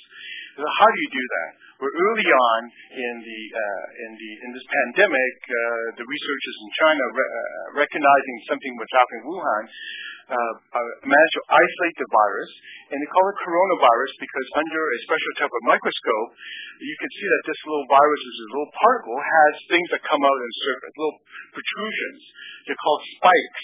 So how do you do that? We're early on in the uh, in the in this pandemic. Uh, the researchers in China, re uh, recognizing something was happening in Wuhan, uh, uh, managed to isolate the virus, and they call it coronavirus because under a special type of microscope, you can see that this little virus, is a little particle, has things that come out on the surface, little protrusions. They're called spikes.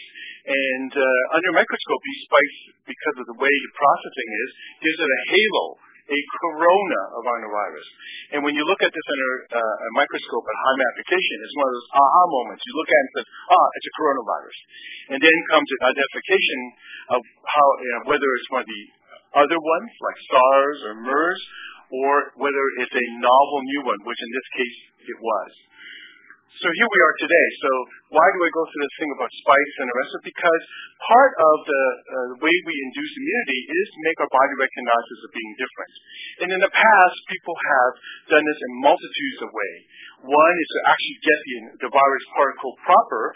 And uh, under a microscope, these spikes, because of the way the processing is, gives it a halo, a corona of virus. And when you look at this under uh, a microscope at high magnification, it's one of those aha moments. You look at it and say, ah, it's a coronavirus. And then comes an identification of how, you know, whether it's one of the other ones, like SARS or MERS, or whether it's a novel new one, which in this case it was. So here we are today. So why do I go through this thing about spikes and the rest of it? Because part of the uh, way we induce immunity is to make our body recognize us as being different. And in the past, people have done this in multitudes of ways. One is to actually get the, the virus particle proper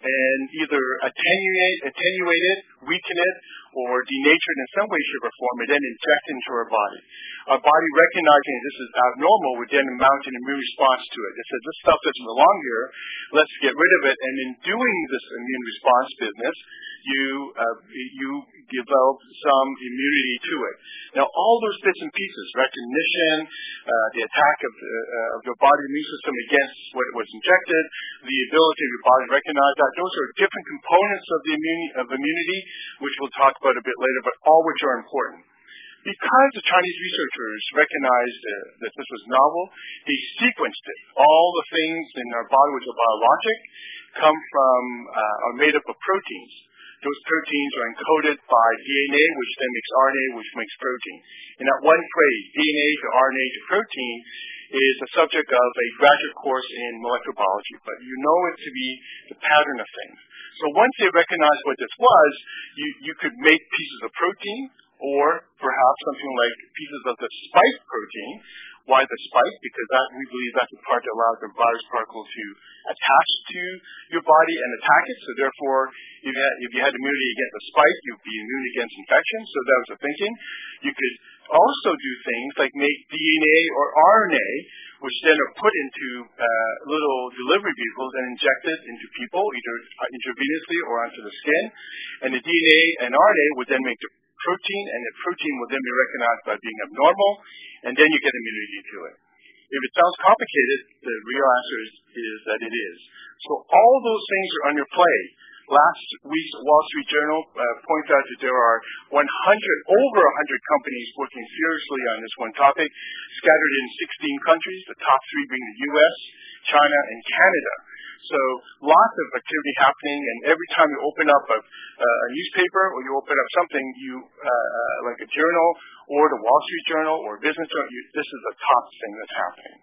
and either attenuate, attenuate it, weaken it, or denature it in some way, shape, or form, and then inject it into our body. Our body, recognizing this is abnormal, would then mount an immune response to it. It says, this stuff doesn't belong here, let's get rid of it. And in doing this immune response business, you, uh, you develop some immunity to it. Now, all those bits and pieces, recognition, uh, the attack of, the, uh, of your body immune system against what was injected, the ability of your body to recognize that, those are different components of, the immune, of immunity, which we'll talk about a bit later, but all which are important. Because the Chinese researchers recognized uh, that this was novel, they sequenced it. All the things in our body which are biologic come from, uh, are made up of proteins. Those proteins are encoded by D N A, which then makes R N A, which makes protein. And that one phrase, D N A to R N A to protein, is the subject of a graduate course in molecular biology, but you know it to be the pattern of things. So once they recognized what this was, you, you could make pieces of protein or perhaps something like pieces of the spike protein. Why the spike? Because that, we believe that's the part that allows the virus particle to attach to your body and attack it. So therefore, if you had, if you had immunity against the spike, you'd be immune against infection. So that was the thinking. You could also do things like make D N A or R N A, which then are put into uh, little delivery vehicles and injected into people, either intravenously or onto the skin. And the D N A and R N A would then make the protein, and the protein will then be recognized by being abnormal, and then you get immunity to it. If it sounds complicated, the real answer is, is that it is. So all those things are under play. Last week's Wall Street Journal uh, points out that there are one hundred, over one hundred companies working furiously on this one topic, scattered in sixteen countries, the top three being the U S, China, and Canada. So lots of activity happening, and every time you open up a, uh, a newspaper or you open up something, you uh, like a journal or the Wall Street Journal or Business Journal, you, this is a top thing that's happening.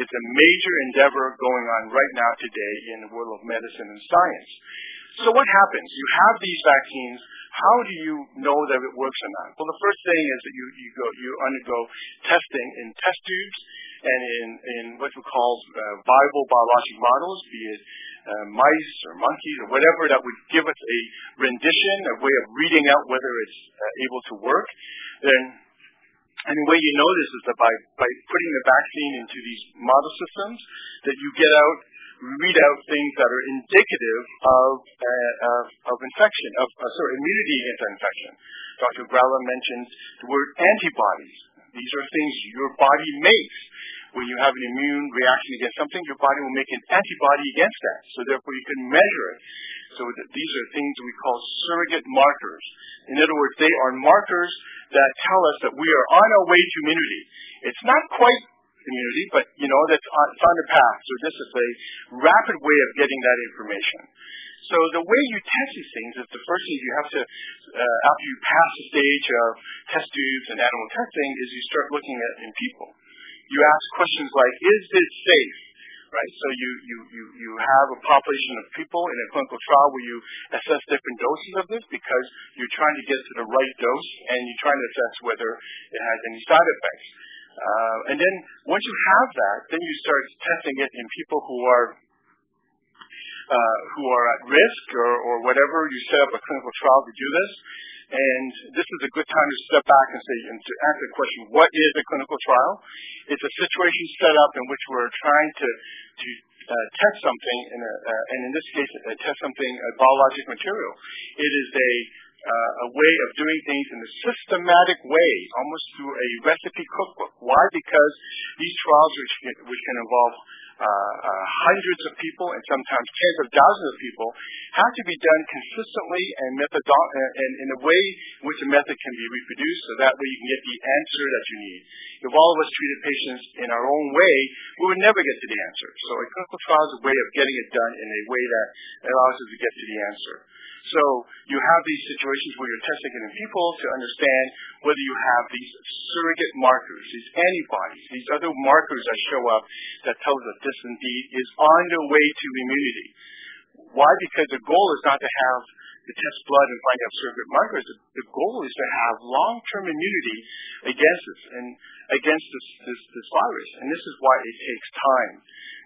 It's a major endeavor going on right now today in the world of medicine and science. So what happens? You have these vaccines. How do you know that it works or not? Well, the first thing is that you, you, go, you undergo testing in test tubes and in, in what we call uh, viable biologic models, be it uh, mice or monkeys or whatever, that would give us a rendition, a way of reading out whether it's uh, able to work. Then, and the way you know this is that by, by putting the vaccine into these model systems, that you get out, read out things that are indicative of, uh, of, of infection, of uh, sorry, immunity against infection. Doctor Grawler mentioned the word antibodies. These are things your body makes. When you have an immune reaction against something, your body will make an antibody against that. So therefore, you can measure it. So th these are things we call surrogate markers. In other words, they are markers that tell us that we are on our way to immunity. It's not quite immunity, but you know that's on, it's on the path. So this is a rapid way of getting that information. So the way you test these things is the first thing you have to, uh, after you pass the stage of test tubes and animal testing, is you start looking at in people. You ask questions like, is this safe? right? So you, you, you, you have a population of people in a clinical trial where you assess different doses of this because you're trying to get to the right dose and you're trying to assess whether it has any side effects. Uh, and then once you have that, then you start testing it in people who are uh, who are at risk or, or whatever. You set up a clinical trial to do this. And this is a good time to step back and say, and to ask the question, what is a clinical trial? It's a situation set up in which we're trying to, to uh, test something, in a, uh, and in this case, uh, test something, a biologic material. It is a, uh, a way of doing things in a systematic way, almost through a recipe cookbook. Why? Because these trials, which can, which can involve Uh, uh, hundreds of people and sometimes tens of thousands of people, have to be done consistently and, methodo- and in a way in which the method can be reproduced, so that way you can get the answer that you need. If all of us treated patients in our own way, we would never get to the answer. So a clinical trial is a way of getting it done in a way that allows us to get to the answer. So you have these situations where you're testing it in people to understand whether you have these surrogate markers, these antibodies, these other markers that show up that tells us this indeed is on the way to immunity. Why? Because the goal is not to have to test blood and find out surrogate markers. The goal is to have long-term immunity against this and against this, this, this virus. And this is why it takes time.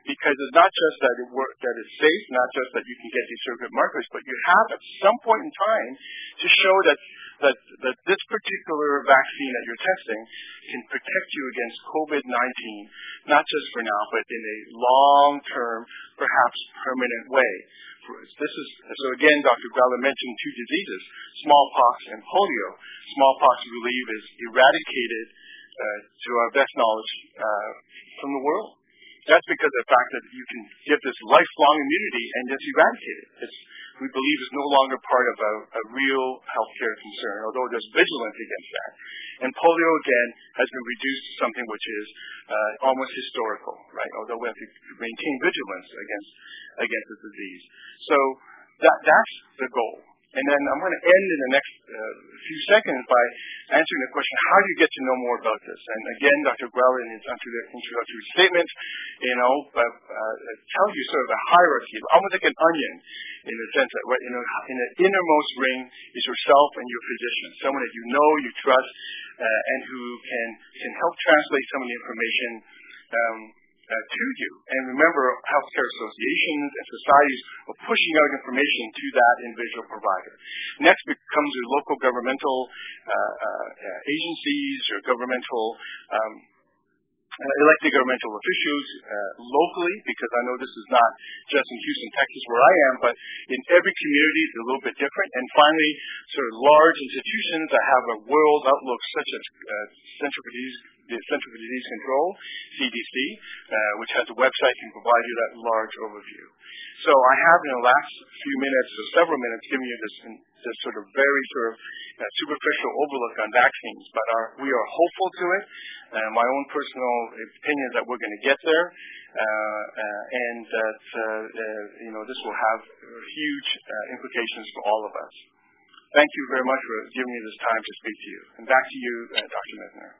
Because it's not just that it work, that it's safe, not just that you can get these surrogate markers, but you have at some point in time to show that, that, that this particular vaccine that you're testing can protect you against COVID nineteen, not just for now, but in a long-term, perhaps permanent way. This is, so again, Doctor Grawler mentioned two diseases, smallpox and polio. Smallpox, we believe, is eradicated, uh, to our best knowledge, uh, from the world. That's because of the fact that you can give this lifelong immunity and just eradicate it. It's, we believe, is no longer part of a, a real healthcare concern, although there's vigilance against that. And polio, again, has been reduced to something which is uh, almost historical, right? Although we have to maintain vigilance against against the disease. So that that's the goal. And then I'm going to end in the next uh, few seconds by answering the question, how do you get to know more about this? And again, Doctor Grawler, in his introductory statement, you know, uh, uh, tells you sort of a hierarchy, almost like an onion, in the sense that right, you know, in the innermost ring is yourself and your physician, someone that you know, you trust, uh, and who can, can help translate some of the information um, Uh, to you. And remember, healthcare associations and societies are pushing out information to that individual provider. Next becomes your local governmental uh, uh, agencies, your governmental um, elected governmental officials uh, locally, because I know this is not just in Houston, Texas, where I am, but in every community it's a little bit different. And finally, sort of large institutions that have a world outlook, such as uh, Center for Disease the Center for Disease Control, C D C, uh, which has a website that can provide you that large overview. So I have in the last few minutes or several minutes given you this, this sort of very sort of uh, superficial overlook on vaccines, but our, we are hopeful to it. Uh, my own personal opinion is that we're going to get there, uh, uh, and that uh, uh, you know this will have huge uh, implications for all of us. Thank you very much for giving me this time to speak to you. And back to you, uh, Doctor Wiener.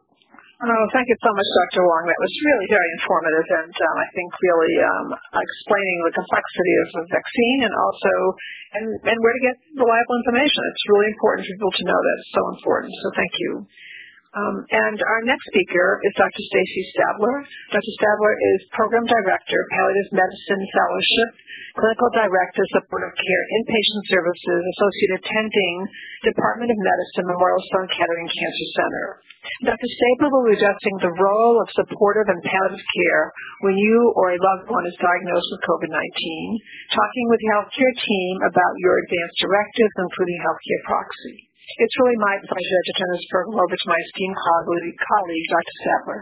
Oh, thank you so much, Doctor Wong. That was really very informative and um, I think really um, explaining the complexity of the vaccine and also and, and where to get reliable information. It's really important for people to know that. It's so important. So thank you. Um, and our next speaker is Doctor Stacy Stabler. Doctor Stabler is Program Director, Palliative Medicine Fellowship, Clinical Director, Supportive Care, Inpatient Services, Associate Attending, Department of Medicine, Memorial Sloan Kettering Cancer Center. Doctor Stabler will be addressing the role of supportive and palliative care when you or a loved one is diagnosed with COVID nineteen, talking with the healthcare team about your advanced directives, including healthcare proxy. It's really my pleasure to turn this program over to my esteemed colleague, colleague Doctor Stabler.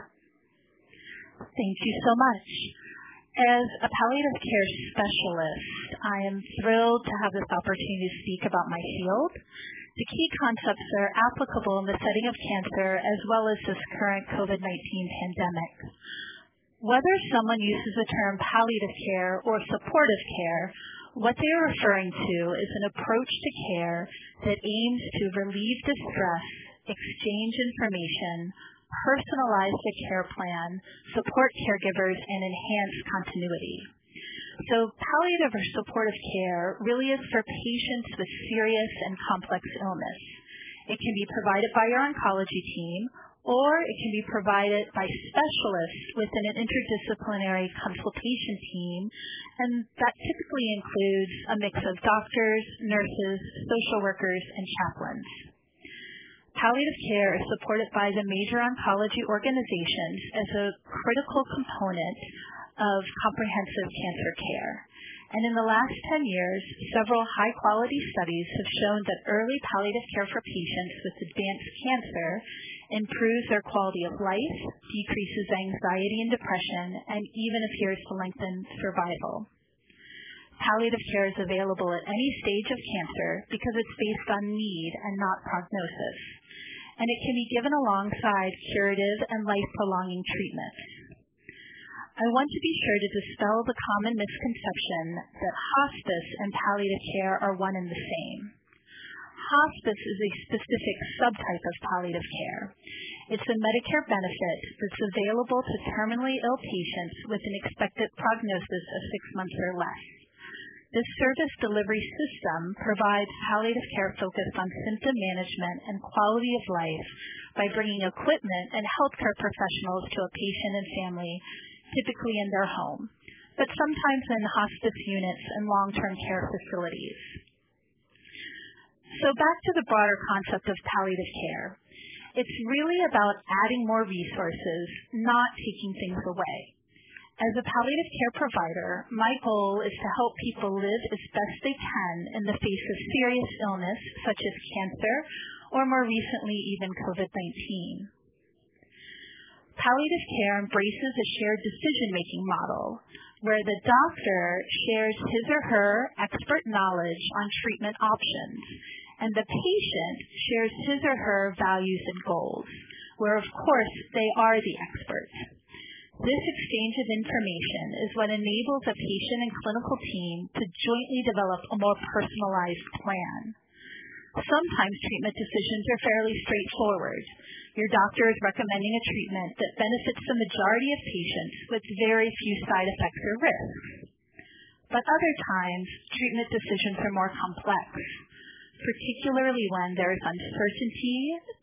Thank you so much. As a palliative care specialist, I am thrilled to have this opportunity to speak about my field. The key concepts that are applicable in the setting of cancer as well as this current COVID nineteen pandemic. Whether someone uses the term palliative care or supportive care, what they are referring to is an approach to care that aims to relieve distress, exchange information, personalize the care plan, support caregivers, and enhance continuity. So palliative or supportive care really is for patients with serious and complex illness. It can be provided by your oncology team, or it can be provided by specialists within an interdisciplinary consultation team, and that typically includes a mix of doctors, nurses, social workers, and chaplains. Palliative care is supported by the major oncology organizations as a critical component of comprehensive cancer care. And in the last ten years, several high-quality studies have shown that early palliative care for patients with advanced cancer improves their quality of life, decreases anxiety and depression, and even appears to lengthen survival. Palliative care is available at any stage of cancer because it's based on need and not prognosis, and it can be given alongside curative and life-prolonging treatments. I want to be sure to dispel the common misconception that hospice and palliative care are one and the same. Hospice is a specific subtype of palliative care. It's a Medicare benefit that's available to terminally ill patients with an expected prognosis of six months or less. This service delivery system provides palliative care focused on symptom management and quality of life by bringing equipment and healthcare professionals to a patient and family, typically in their home, but sometimes in hospice units and long-term care facilities. So back to the broader concept of palliative care. It's really about adding more resources, not taking things away. As a palliative care provider, my goal is to help people live as best they can in the face of serious illness, such as cancer, or more recently, even COVID nineteen. Palliative care embraces a shared decision-making model where the doctor shares his or her expert knowledge on treatment options, and the patient shares his or her values and goals, where, of course, they are the experts. This exchange of information is what enables a patient and clinical team to jointly develop a more personalized plan. Sometimes treatment decisions are fairly straightforward. Your doctor is recommending a treatment that benefits the majority of patients with very few side effects or risks. But other times, treatment decisions are more complex, particularly when there is uncertainty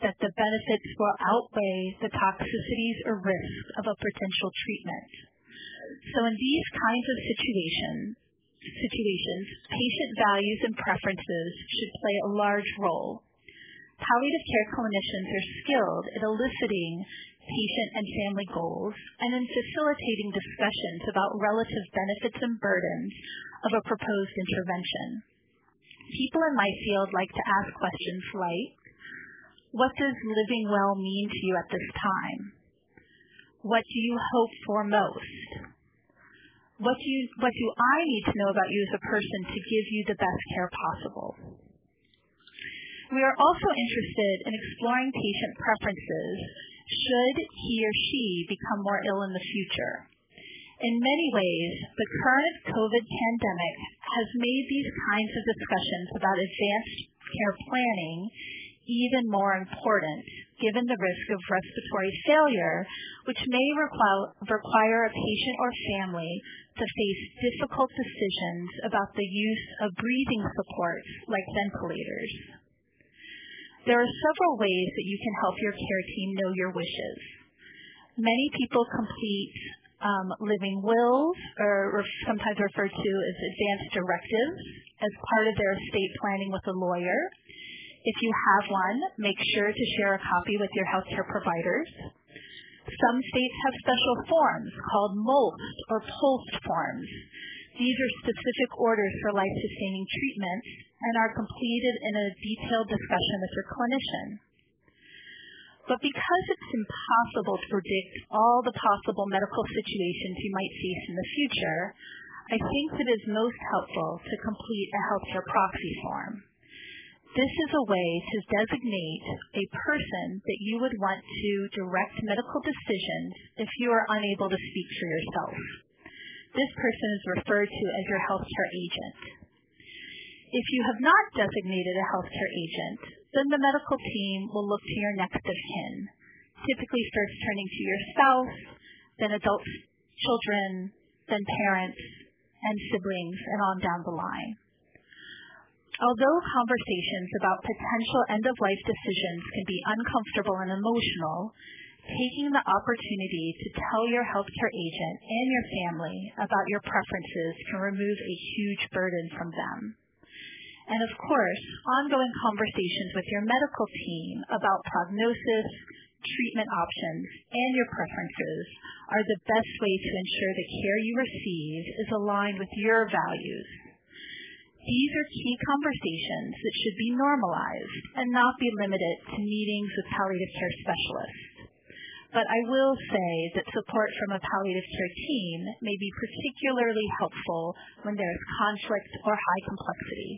that the benefits will outweigh the toxicities or risks of a potential treatment. So in these kinds of situations, situations, patient values and preferences should play a large role. Palliative care clinicians are skilled at eliciting patient and family goals and in facilitating discussions about relative benefits and burdens of a proposed intervention. People in my field like to ask questions like, what does living well mean to you at this time? What do you hope for most? What do, you, what do I need to know about you as a person to give you the best care possible? We are also interested in exploring patient preferences should he or she become more ill in the future. In many ways, the current COVID pandemic has made these kinds of discussions about advanced care planning even more important, given the risk of respiratory failure, which may require a patient or family to face difficult decisions about the use of breathing supports like ventilators. There are several ways that you can help your care team know your wishes. Many people complete um, living wills, or sometimes referred to as advanced directives, as part of their estate planning with a lawyer. If you have one, make sure to share a copy with your healthcare providers. Some states have special forms called MOLST or POLST forms. These are specific orders for life-sustaining treatments and are completed in a detailed discussion with your clinician. But because it's impossible to predict all the possible medical situations you might face in the future, I think it is most helpful to complete a healthcare proxy form. This is a way to designate a person that you would want to direct medical decisions if you are unable to speak for yourself. This person is referred to as your healthcare agent. If you have not designated a healthcare agent, then the medical team will look to your next of kin, typically starts turning to your spouse, then adults, children, then parents, and siblings, and on down the line. Although conversations about potential end-of-life decisions can be uncomfortable and emotional, taking the opportunity to tell your healthcare agent and your family about your preferences can remove a huge burden from them. And of course, ongoing conversations with your medical team about prognosis, treatment options, and your preferences are the best way to ensure the care you receive is aligned with your values. These are key conversations that should be normalized and not be limited to meetings with palliative care specialists. But I will say that support from a palliative care team may be particularly helpful when there is conflict or high complexity.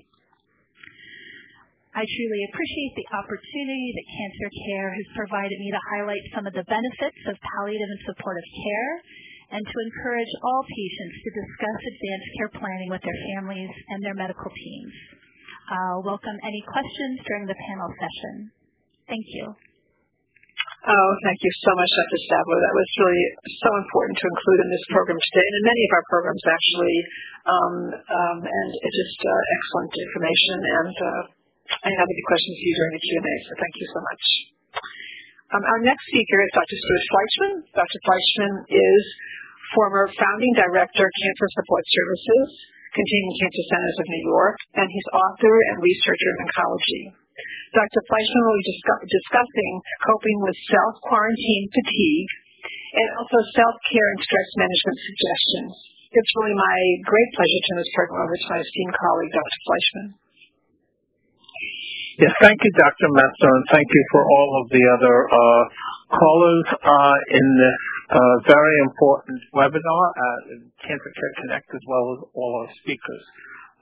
I truly appreciate the opportunity that Cancer Care has provided me to highlight some of the benefits of palliative and supportive care and to encourage all patients to discuss advanced care planning with their families and their medical teams. I'll welcome any questions during the panel session. Thank you. Oh, thank you so much, Doctor Stabler. That was really so important to include in this program today and in many of our programs, actually, um, um, and it's just uh, excellent information and uh, I have any questions for you during the Q and A, so thank you so much. Um, our next speaker is Doctor Stuart Fleishman. Doctor Fleishman is former founding director of Cancer Support Services, Continuing Cancer Centers of New York, and he's author and researcher in oncology. Doctor Fleishman will be discuss, discussing coping with self-quarantine fatigue and also self-care and stress management suggestions. It's really my great pleasure to turn this program over to my esteemed colleague, Doctor Fleishman. Yes, thank you, Doctor Metzler, and thank you for all of the other uh, callers uh, in this uh, very important webinar, uh, Cancer Care Connect, as well as all our speakers.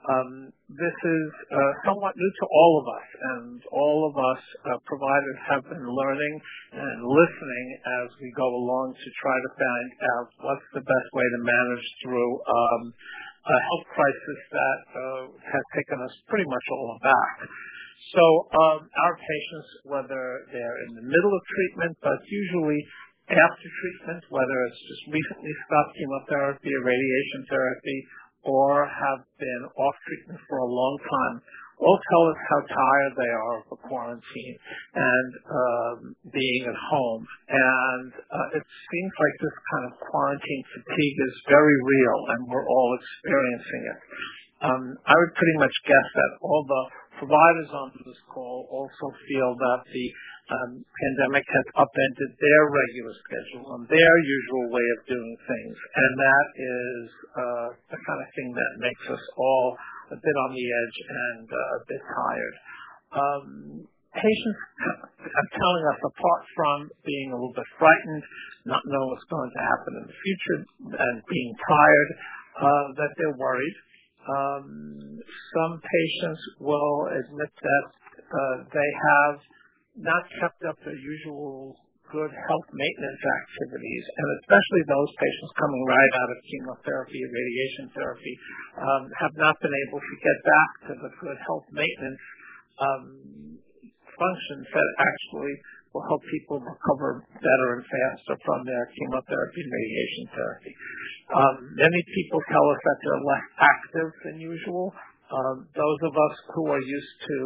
Um, this is uh, somewhat new to all of us, and all of us uh, providers have been learning and listening as we go along to try to find out what's the best way to manage through um, a health crisis that uh, has taken us pretty much all aback. So um, our patients, whether they're in the middle of treatment, but usually after treatment, whether it's just recently stopped chemotherapy or radiation therapy, or have been off treatment for a long time, all tell us how tired they are of the quarantine and um, being at home. And uh, it seems like this kind of quarantine fatigue is very real, and we're all experiencing it. Um, I would pretty much guess that all the providers on this call also feel that the um, pandemic has upended their regular schedule and their usual way of doing things, and that is uh, the kind of thing that makes us all a bit on the edge and uh, a bit tired. Um, patients are telling us, apart from being a little bit frightened, not knowing what's going to happen in the future, and being tired, uh, that they're worried. Um, some patients will admit that uh, they have not kept up their usual good health maintenance activities, and especially those patients coming right out of chemotherapy and radiation therapy um, have not been able to get back to the good health maintenance um, functions that actually will help people recover better and faster from their chemotherapy and radiation therapy. Um, many people tell us that they're less active than usual. Um, those of us who are used to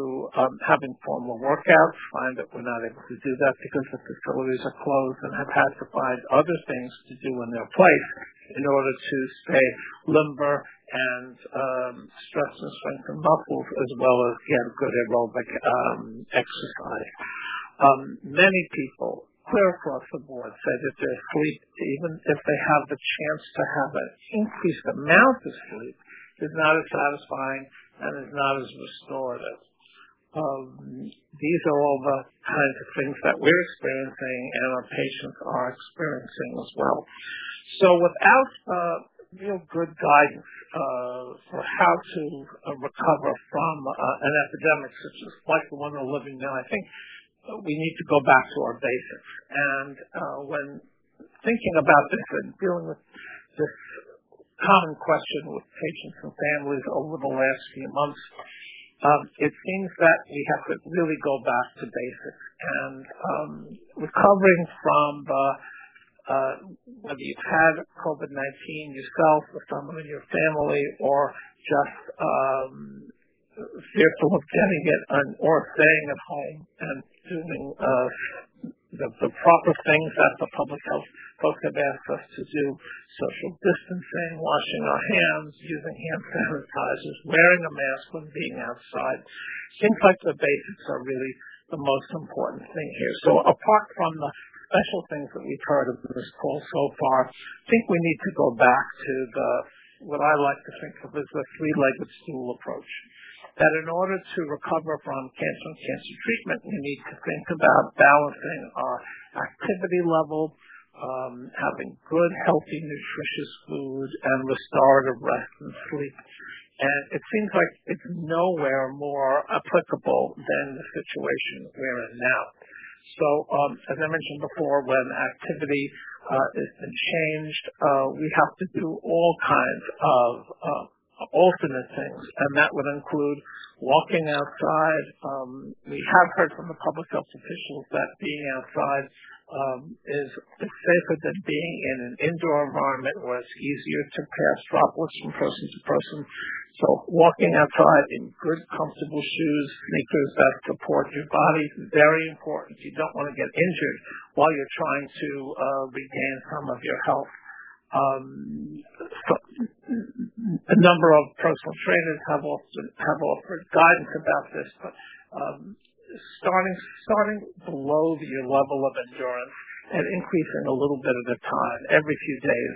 um, having formal workouts find that we're not able to do that because the facilities are closed and have had to find other things to do in their place in order to stay limber and um, stress and strengthen muscles as well as get good aerobic um, exercise. Um, many people, clear across the board, say that their sleep, even if they have the chance to have an increased amount of sleep, is not as satisfying and is not as restorative. Um, these are all the kinds of things that we're experiencing and our patients are experiencing as well. So without uh, real good guidance uh, for how to uh, recover from uh, an epidemic such as like the one we're living now, I think we need to go back to our basics. And uh, when thinking about this and dealing with this common question with patients and families over the last few months, um, it seems that we have to really go back to basics and um, recovering from the, uh, whether you've had COVID nineteen yourself or someone in your family, or just um, fearful of getting it, and, or staying at home and doing uh, the, the proper things that the public health folks have asked us to do: social distancing, washing our hands, using hand sanitizers, wearing a mask when being outside. Seems like the basics are really the most important thing here. So apart from the special things that we've heard of this call so far, I think we need to go back to the what I like to think of as the three-legged stool approach, that in order to recover from cancer and cancer treatment, we need to think about balancing our activity level, um, having good, healthy, nutritious food, and restorative rest and sleep. And it seems like it's nowhere more applicable than the situation we're in now. So, um, as I mentioned before, when activity uh, has been changed, uh, we have to do all kinds of uh, alternate things, and that would include walking outside. Um, we have heard from the public health officials that being outside um, is, is safer than being in an indoor environment where it's easier to pass droplets from person to person. So walking outside in good, comfortable shoes, sneakers that support your body, very important. You don't want to get injured while you're trying to uh, regain some of your health. Um, so a number of personal trainers have offered, have offered guidance about this, but um, starting starting below your level of endurance and increasing a little bit at a time every few days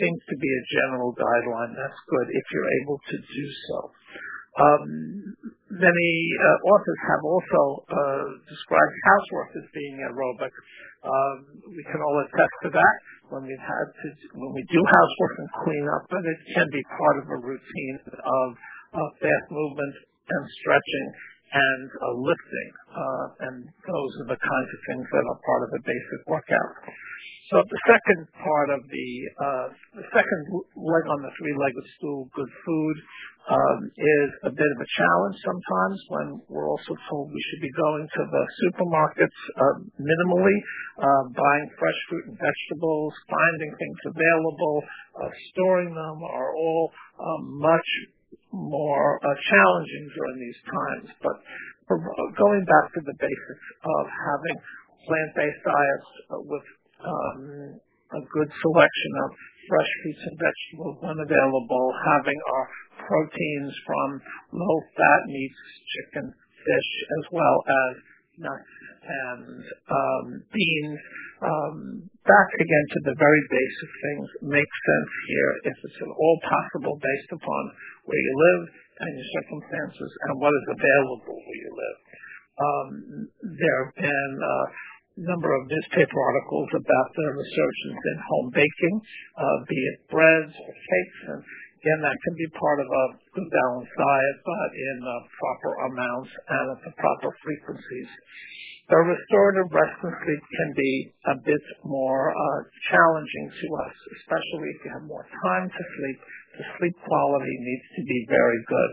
seems to be a general guideline. That's good if you're able to do so. Um, many uh, authors have also uh, described housework as being aerobic. Um, we can all attest to that. When we've had to, when we do housework and clean up, but it can be part of a routine of, of fast movement and stretching and uh, lifting, uh, and those are the kinds of things that are part of a basic workout. So the second part of the, uh, the second leg on the three-legged stool, good food, um, is a bit of a challenge sometimes when we're also told we should be going to the supermarkets uh, minimally, uh, buying fresh fruit and vegetables, finding things available, uh, storing them are all uh, much more uh, challenging during these times. But going back to the basics of having plant-based diets uh, with Um, a good selection of fresh fruits and vegetables when available, having our proteins from low-fat meats, chicken, fish, as well as nuts and um, beans. Um, back again to the very basic things makes sense here if it's at all possible based upon where you live and your circumstances and what is available where you live. Um, there have been uh, number of newspaper articles about the resurgence in home baking, uh, be it breads or cakes, and again that can be part of a good balanced diet, but in uh, proper amounts and at the proper frequencies. The restorative rest and sleep can be a bit more uh, challenging to us, especially if you have more time to sleep. The sleep quality needs to be very good.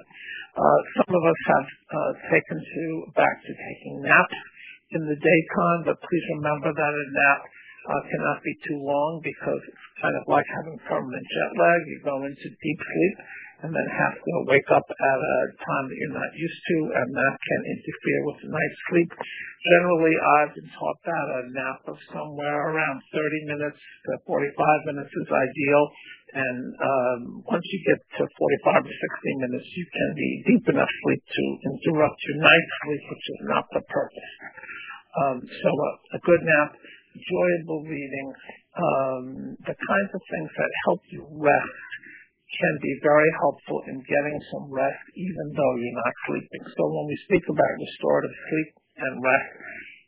Uh, some of us have uh, taken to back to taking naps in the daytime, but please remember that a nap uh, cannot be too long because it's kind of like having permanent jet lag. You go into deep sleep and then have to wake up at a time that you're not used to, and that can interfere with the night's sleep. Generally, I've been taught that a nap of somewhere around thirty minutes to forty-five minutes is ideal, and um, once you get to forty-five or sixty minutes, you can be deep enough sleep to interrupt your night's sleep, which is not the purpose. Um, so a, a good nap, enjoyable reading, um, the kinds of things that help you rest can be very helpful in getting some rest even though you're not sleeping. So when we speak about restorative sleep and rest,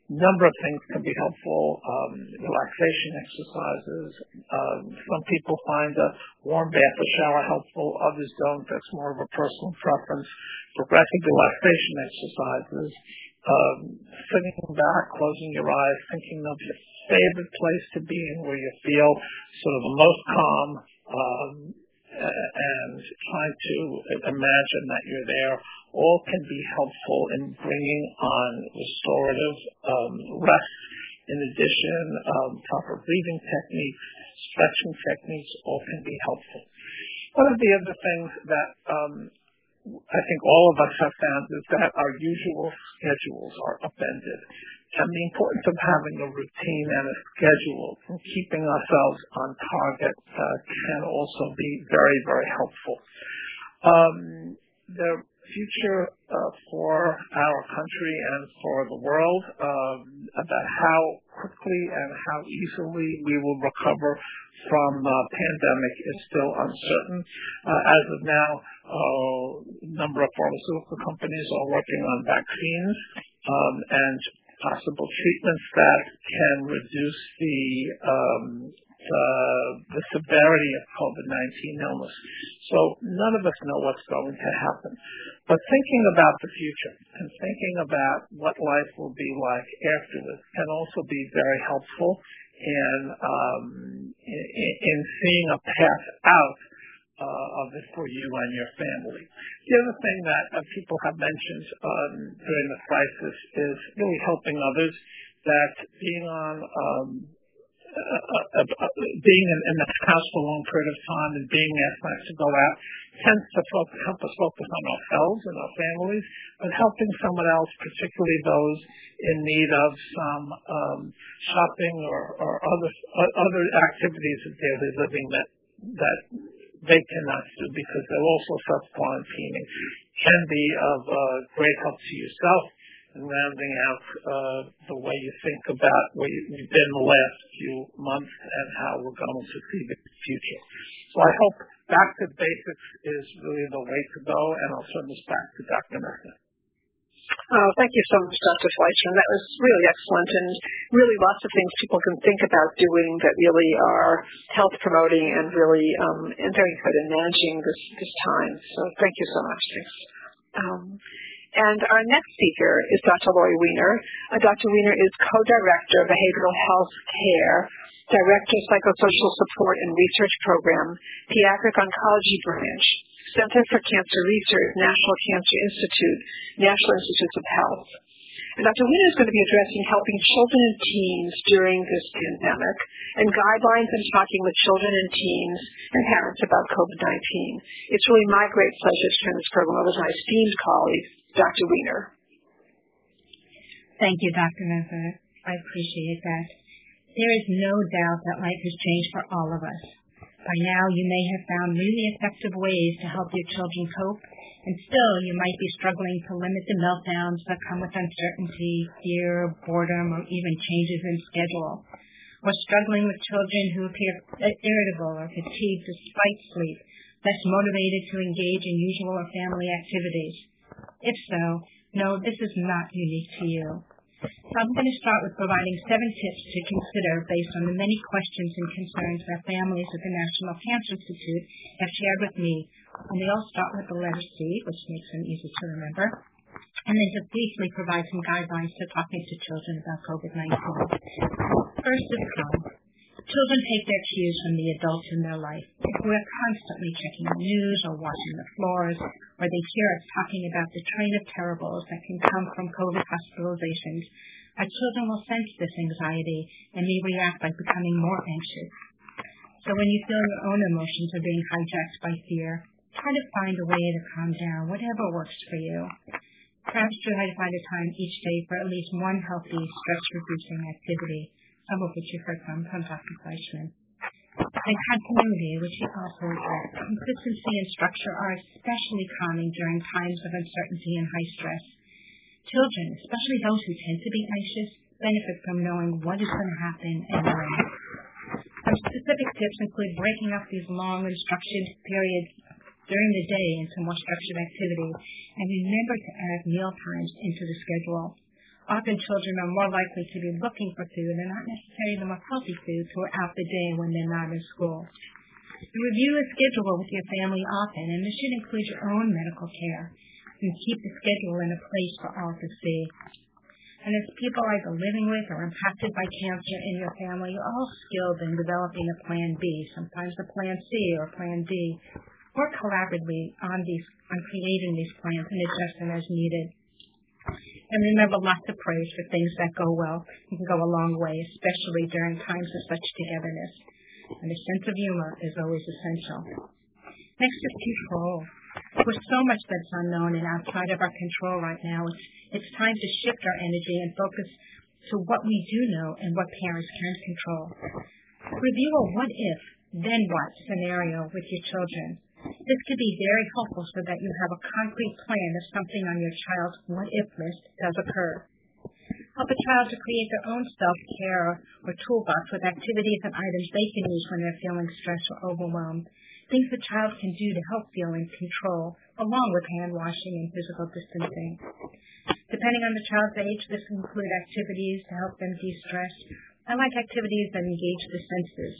a number of things can be helpful, um, relaxation exercises. Um, some people find a warm bath or shower helpful, others don't. That's more of a personal preference. Progressive relaxation exercises. Um, sitting back, closing your eyes, thinking of your favorite place to be in where you feel sort of the most calm, um, and try to imagine that you're there, all can be helpful in bringing on restorative um, rest. In addition, um, proper breathing techniques, stretching techniques, all can be helpful. One of the other things that um, I think all of us have found is that our usual schedules are upended. And the importance of having a routine and a schedule and keeping ourselves on target uh, can also be very, very helpful. Um, the future uh, for our country and for the world um, about how quickly and how easily we will recover from uh, pandemic is still uncertain. Uh, as of now, a uh, number of pharmaceutical companies are working on vaccines um, and possible treatments that can reduce the, um, the, the severity of COVID nineteen illness. So none of us know what's going to happen. But thinking about the future and thinking about what life will be like afterwards can also be very helpful in, um, in, in seeing a path out Uh, of it for you and your family. The other thing that uh, people have mentioned um, during the crisis is really helping others, that being on, um, uh, uh, uh, being in, in the house for a long period of time and being asked not to go out tends to focus, help us focus on ourselves and our families, but helping someone else, particularly those in need of some um, shopping or, or other, other activities of daily living that, that they cannot do because they're also self-quarantining, can be of uh, great help to yourself in rounding out uh, the way you think about where you've been the last few months and how we're going to see the future. So I hope back to basics is really the way to go, and I'll turn this back to Doctor Martin. Oh, thank you so much, Doctor Fleishman. That was really excellent, and really lots of things people can think about doing that really are health promoting and really um, and very good in managing this, this time. So thank you so much. Thanks. Um, and our next speaker is Doctor Laurie Wiener. Uh, Doctor Wiener is co-director of Behavioral Health Care, director of Psychosocial Support and Research Program, Pediatric Oncology Branch, Center for Cancer Research, National Cancer Institute, National Institutes of Health. And Doctor Wiener is going to be addressing helping children and teens during this pandemic and guidelines and talking with children and teens and parents about COVID nineteen. It's really my great pleasure to turn this program over to my esteemed colleague, Doctor Wiener. Thank you, Doctor Wiener. I appreciate that. There is no doubt that life has changed for all of us. By now, you may have found really effective ways to help your children cope, and still you might be struggling to limit the meltdowns that come with uncertainty, fear, boredom, or even changes in schedule, or struggling with children who appear irritable or fatigued despite sleep, less motivated to engage in usual or family activities. If so, no, this is not unique to you. So I'm going to start with providing seven tips to consider based on the many questions and concerns that families at the National Cancer Institute have shared with me. And they all start with the letter C, which makes them easy to remember, and then just briefly provide some guidelines to talking to children about COVID nineteen. First is calm. Children take their cues from the adults in their life. If we're constantly checking the news or washing the floors, or they hear us talking about the train of terribles that can come from COVID hospitalizations, our children will sense this anxiety and may react by becoming more anxious. So when you feel your own emotions are being hijacked by fear, try to find a way to calm down, whatever works for you. Perhaps try to find a time each day for at least one healthy, stress-reducing activity, some of which you've heard from, from Doctor Fleishman. And continuity, which he also addressed. Consistency and structure are especially common during times of uncertainty and high stress. Children, especially those who tend to be anxious, benefit from knowing what is going to happen and when. Some specific tips include breaking up these long and structured periods during the day into more structured activities, and remember to add meal times into the schedule. Often children are more likely to be looking for food and not necessarily the most healthy food throughout the day when they're not in school. Review a schedule with your family often, and this should include your own medical care, and keep the schedule in a place for all to see. And as people either living with or impacted by cancer in your family, you're all skilled in developing a plan B, sometimes a plan C or plan D. Work collaboratively on these, on creating these plans and adjust them as needed. And remember, lots of praise for things that go well. You can go a long way, especially during times of such togetherness. And a sense of humor is always essential. Next is control. With so much that's unknown and outside of our control right now, it's, it's time to shift our energy and focus to what we do know and what parents can control. Review a what if, then what scenario with your children. This could be very helpful so that you have a concrete plan if something on your child's what if list does occur. Help a child to create their own self-care or toolbox with activities and items they can use when they're feeling stressed or overwhelmed. Things the child can do to help feel in control, along with hand-washing and physical distancing. Depending on the child's age, this can include activities to help them de-stress. I like activities that engage the senses.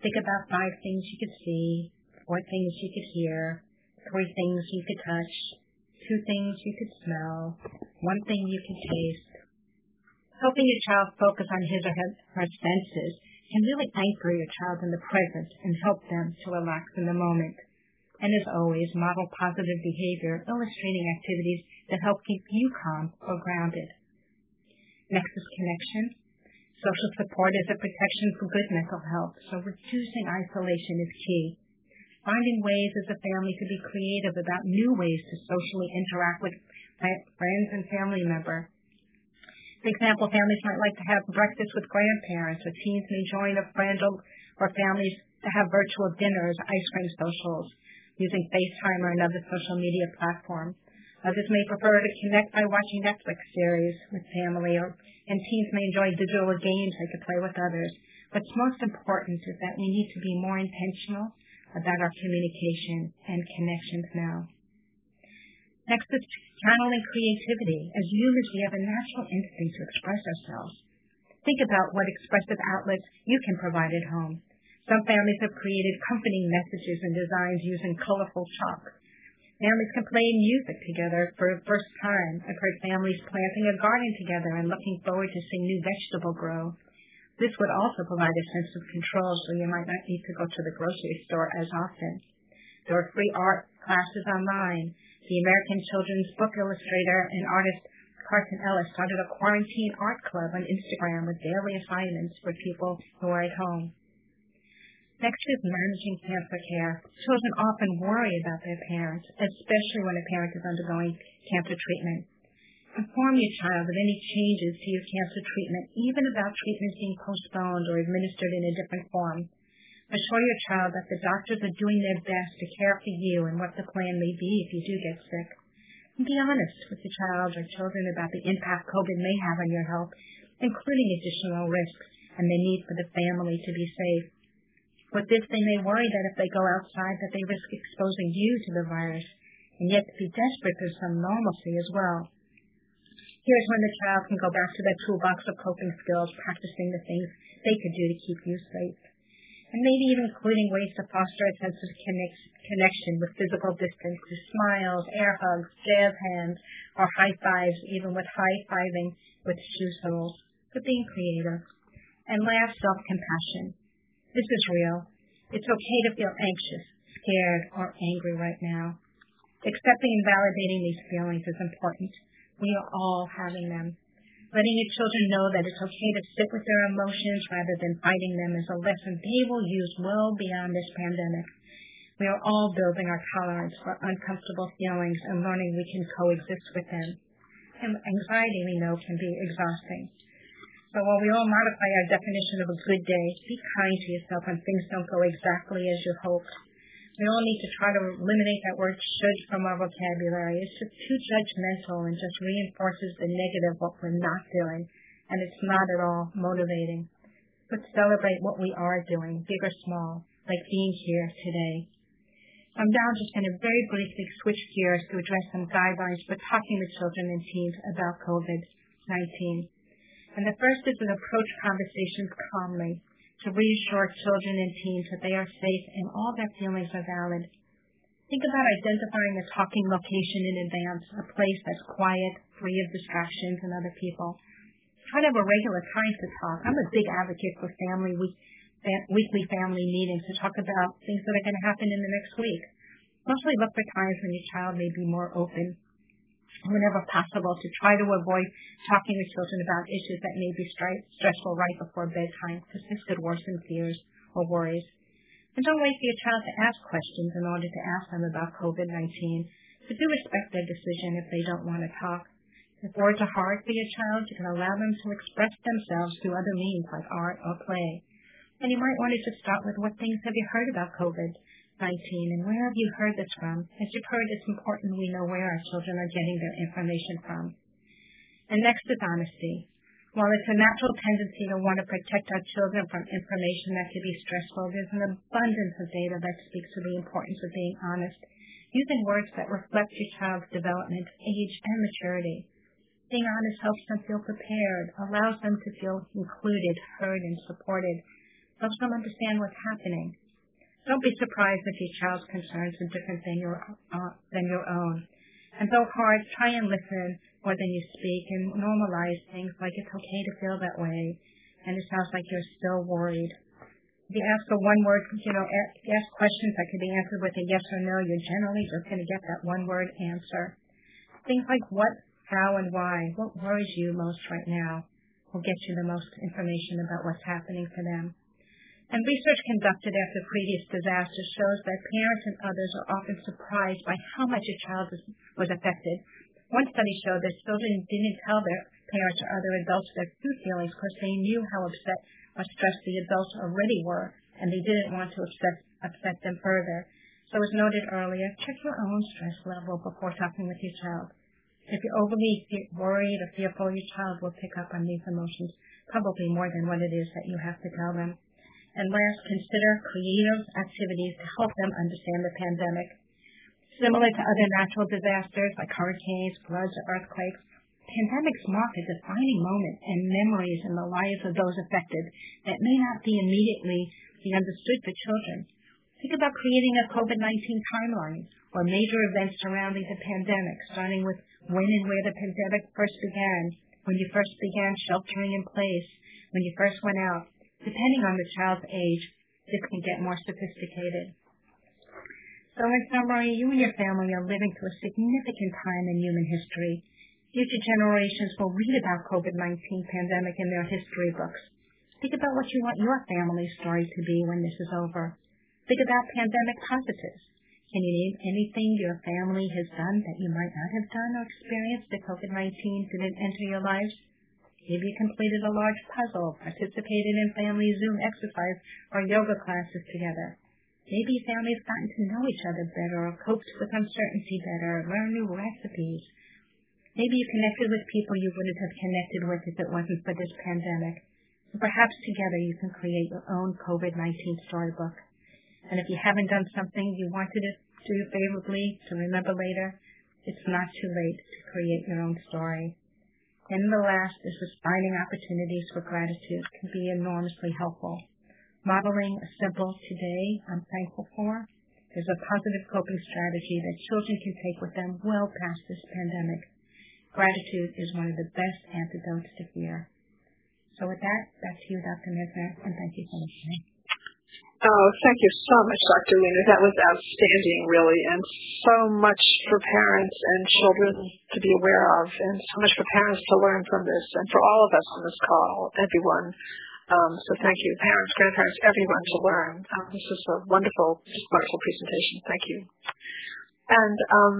Think about five things you could see, four things you could hear, three things you could touch, two things you could smell, one thing you could taste. Helping your child focus on his or her senses can really anchor your child in the present and help them to relax in the moment. And as always, model positive behavior, illustrating activities that help keep you calm or grounded. Next is connection. Social support is a protection for good mental health, so reducing isolation is key. Finding ways as a family to be creative about new ways to socially interact with friends and family members. For example, families might like to have breakfast with grandparents, or teens may join a friend or families to have virtual dinners, ice cream socials, using FaceTime or another social media platform. Others may prefer to connect by watching Netflix series with family, or, and teens may enjoy digital games they could play with others. What's most important is that we need to be more intentional about our communication and connections now. Next is channeling creativity. As humans, we have a natural instinct to express ourselves. Think about what expressive outlets you can provide at home. Some families have created comforting messages and designs using colorful chalk. Families can play music together for the first time. I've heard families planting a garden together and looking forward to seeing new vegetable grow. This would also provide a sense of control, so you might not need to go to the grocery store as often. There are free art classes online. The American children's book illustrator and artist Carson Ellis started a quarantine art club on Instagram with daily assignments for people who are at home. Next is managing cancer care. Children often worry about their parents, especially when a parent is undergoing cancer treatment. Inform your child of any changes to your cancer treatment, even about treatments being postponed or administered in a different form. Assure your child that the doctors are doing their best to care for you and what the plan may be if you do get sick. And be honest with your child or children about the impact COVID may have on your health, including additional risks and the need for the family to be safe. With this, they may worry that if they go outside that they risk exposing you to the virus, and yet be desperate for some normalcy as well. Here's when the child can go back to their toolbox of coping skills, practicing the things they could do to keep you safe. And maybe even including ways to foster a sense of connect, connection with physical distance through smiles, air hugs, jazz hands, or high fives, even with high-fiving with shoe soles, but being creative. And last, self-compassion. This is real. It's okay to feel anxious, scared, or angry right now. Accepting and validating these feelings is important. We are all having them. Letting your children know that it's okay to sit with their emotions rather than fighting them is a lesson they will use well beyond this pandemic. We are all building our tolerance for uncomfortable feelings and learning we can coexist with them. And anxiety, we know, can be exhausting. So while we all modify our definition of a good day, be kind to yourself when things don't go exactly as you hoped. We all need to try to eliminate that word should from our vocabulary. It's just too judgmental and just reinforces the negative, what we're not doing, and it's not at all motivating. But celebrate what we are doing, big or small, like being here today. I'm now just going to very briefly switch gears to address some guidelines for talking with children and teens about COVID nineteen. And the first is an approach conversations calmly, to reassure children and teens that they are safe and all their feelings are valid. Think about identifying a talking location in advance, a place that's quiet, free of distractions and other people. Try to have a regular time to talk. I'm a big advocate for family week, weekly family meetings to talk about things that are going to happen in the next week. Mostly look for times when your child may be more open, whenever possible, to try to avoid talking to children about issues that may be stri- stressful right before bedtime, because this could worsen fears or worries. And don't wait for your child to ask questions in order to ask them about COVID nineteen, but do respect their decision if they don't want to talk. If words are hard for your child, you can allow them to express themselves through other means like art or play. And you might want to just start with, what things have you heard about COVID nineteen, and where have you heard this from? As you've heard, it's important we know where our children are getting their information from. And next is honesty. While it's a natural tendency to want to protect our children from information that could be stressful, there's an abundance of data that speaks to the importance of being honest, using words that reflect your child's development, age, and maturity. Being honest helps them feel prepared, allows them to feel included, heard, and supported, helps them understand what's happening. Don't be surprised if your child's concerns are different than your uh, than your own. And though hard, try and listen more than you speak and normalize things like it's okay to feel that way and it sounds like you're still worried. If you ask for one word, you know, ask, ask questions that can be answered with a yes or no, you're generally just going to get that one word answer. Things like what, how, and why, what worries you most right now will get you the most information about what's happening for them. And research conducted after previous disasters shows that parents and others are often surprised by how much a child was affected. One study showed that children didn't tell their parents or other adults their true feelings because they knew how upset or stressed the adults already were, and they didn't want to upset, upset them further. So as noted earlier, check your own stress level before talking with your child. If you're overly worried or fearful, your child will pick up on these emotions probably more than what it is that you have to tell them. And last, consider creative activities to help them understand the pandemic. Similar to other natural disasters like hurricanes, floods, or earthquakes, pandemics mark a defining moment and memories in the lives of those affected that may not be immediately be understood for children. Think about creating a COVID nineteen timeline or major events surrounding the pandemic, starting with when and where the pandemic first began, when you first began sheltering in place, when you first went out. Depending on the child's age, this can get more sophisticated. So in summary, you and your family are living through a significant time in human history. Future generations will read about COVID nineteen pandemic in their history books. Think about what you want your family's story to be when this is over. Think about pandemic positives. Can you name anything your family has done that you might not have done or experienced if COVID nineteen didn't enter your lives? Maybe you completed a large puzzle, participated in family Zoom exercise or yoga classes together. Maybe families gotten to know each other better or coped with uncertainty better, learned new recipes. Maybe you connected with people you wouldn't have connected with if it wasn't for this pandemic. And perhaps together you can create your own COVID nineteen storybook. And if you haven't done something you wanted to do favorably to remember later, it's not too late to create your own story. And the last is just finding opportunities for gratitude can be enormously helpful. Modeling a simple today I'm thankful for is a positive coping strategy that children can take with them well past this pandemic. Gratitude is one of the best antidotes to fear. So with that, back to you, Doctor Wiener, and thank you so much. Oh, thank you so much, Doctor Wiener. That was outstanding, really, and so much for parents and children to be aware of, and so much for parents to learn from this, and for all of us on this call, everyone. Um, so thank you, parents, grandparents, everyone to learn. Um, this is a wonderful, wonderful presentation. Thank you. And um,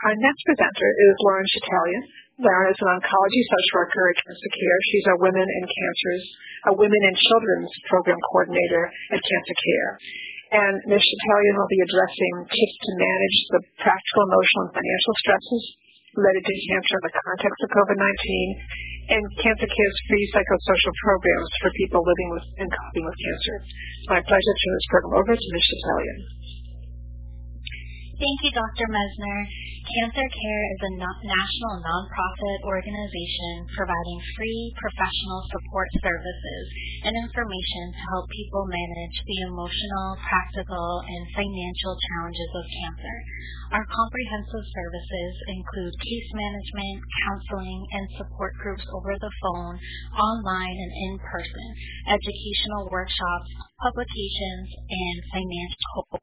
our next presenter is Lauren Chitalian. Lauren is an oncology social worker at Cancer Care. She's a women and cancers, a women and children's program coordinator at Cancer Care. And Miz Chetalian will be addressing tips to manage the practical, emotional, and financial stresses related to cancer in the context of COVID nineteen and Cancer Care's free psychosocial programs for people living with and coping with cancer. It's my pleasure to turn this program over to Miz Chetalian. Thank you, Doctor Messner. Cancer Care is a no- national nonprofit organization providing free professional support services and information to help people manage the emotional, practical, and financial challenges of cancer. Our comprehensive services include case management, counseling, and support groups over the phone, online, and in person, educational workshops, publications, and financial.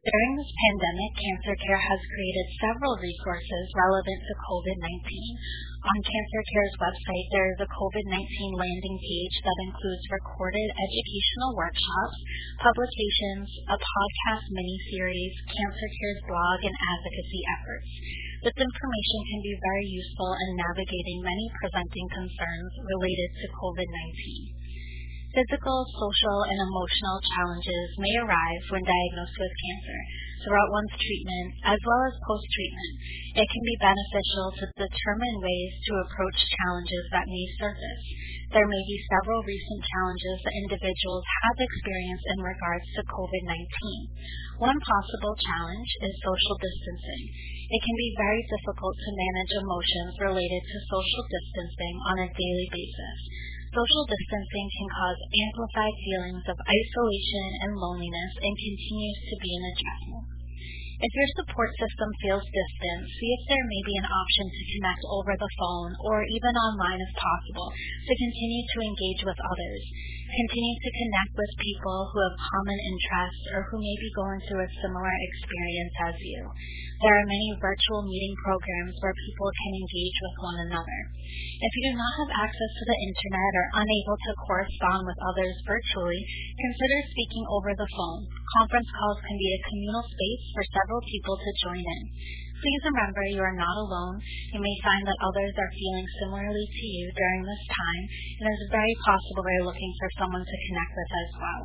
During this pandemic, Cancer Care has created several resources relevant to COVID nineteen. On Cancer Care's website, there is a COVID nineteen landing page that includes recorded educational workshops, publications, a podcast miniseries, Cancer Care's blog, and advocacy efforts. This information can be very useful in navigating many presenting concerns related to COVID nineteen. Physical, social, and emotional challenges may arise when diagnosed with cancer throughout one's treatment as well as post-treatment. It can be beneficial to determine ways to approach challenges that may surface. There may be several recent challenges that individuals have experienced in regards to COVID nineteen. One possible challenge is social distancing. It can be very difficult to manage emotions related to social distancing on a daily basis. Social distancing can cause amplified feelings of isolation and loneliness and continues to be an adjustment. If your support system feels distant, see if there may be an option to connect over the phone or even online if possible to continue to engage with others. Continue to connect with people who have common interests or who may be going through a similar experience as you. There are many virtual meeting programs where people can engage with one another. If you do not have access to the internet or unable to correspond with others virtually, consider speaking over the phone. Conference calls can be a communal space for several people to join in. Please remember you are not alone. You may find that others are feeling similarly to you during this time, and it is very possible they're looking for someone to connect with as well.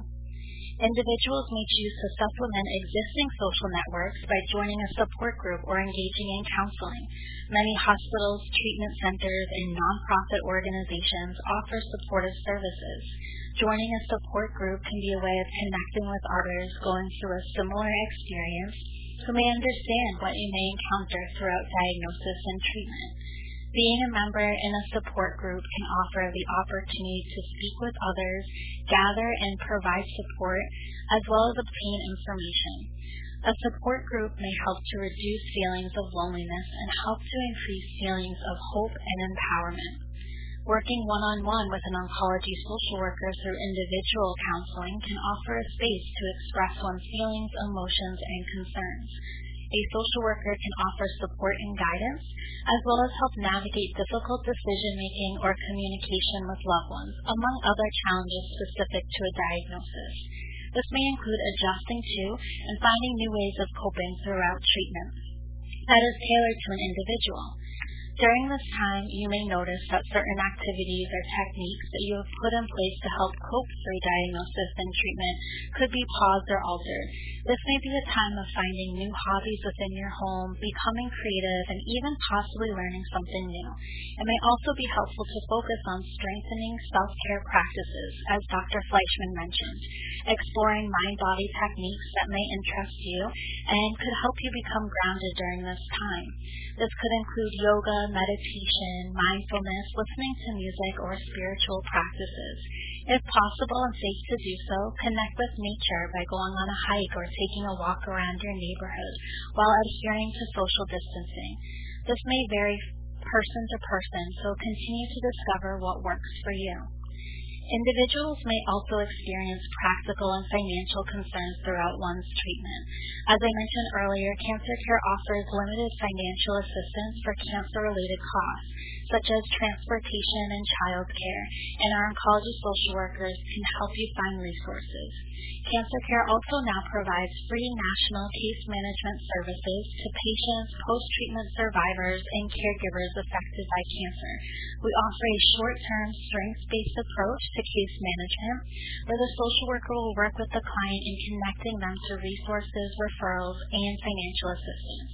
Individuals may choose to supplement existing social networks by joining a support group or engaging in counseling. Many hospitals, treatment centers, and nonprofit organizations offer supportive services. Joining a support group can be a way of connecting with others going through a similar experience who may understand what you may encounter throughout diagnosis and treatment. Being a member in a support group can offer the opportunity to speak with others, gather and provide support, as well as obtain information. A support group may help to reduce feelings of loneliness and help to increase feelings of hope and empowerment. Working one-on-one with an oncology social worker through individual counseling can offer a space to express one's feelings, emotions, and concerns. A social worker can offer support and guidance, as well as help navigate difficult decision-making or communication with loved ones, among other challenges specific to a diagnosis. This may include adjusting to and finding new ways of coping throughout treatment that is tailored to an individual. During this time, you may notice that certain activities or techniques that you have put in place to help cope through diagnosis and treatment could be paused or altered. This may be a time of finding new hobbies within your home, becoming creative, and even possibly learning something new. It may also be helpful to focus on strengthening self-care practices, as Doctor Fleishman mentioned, exploring mind-body techniques that may interest you and could help you become grounded during this time. This could include yoga, meditation, mindfulness, listening to music, or spiritual practices. If possible and safe to do so, connect with nature by going on a hike or taking a walk around your neighborhood while adhering to social distancing. This may vary person to person, so continue to discover what works for you. Individuals may also experience practical and financial concerns throughout one's treatment. As I mentioned earlier, Cancer Care offers limited financial assistance for cancer-related costs, such as transportation and child care, and our oncology social workers can help you find resources. Cancer Care also now provides free national case management services to patients, post-treatment survivors, and caregivers affected by cancer. We offer a short-term, strengths-based approach to case management, where the social worker will work with the client in connecting them to resources, referrals, and financial assistance.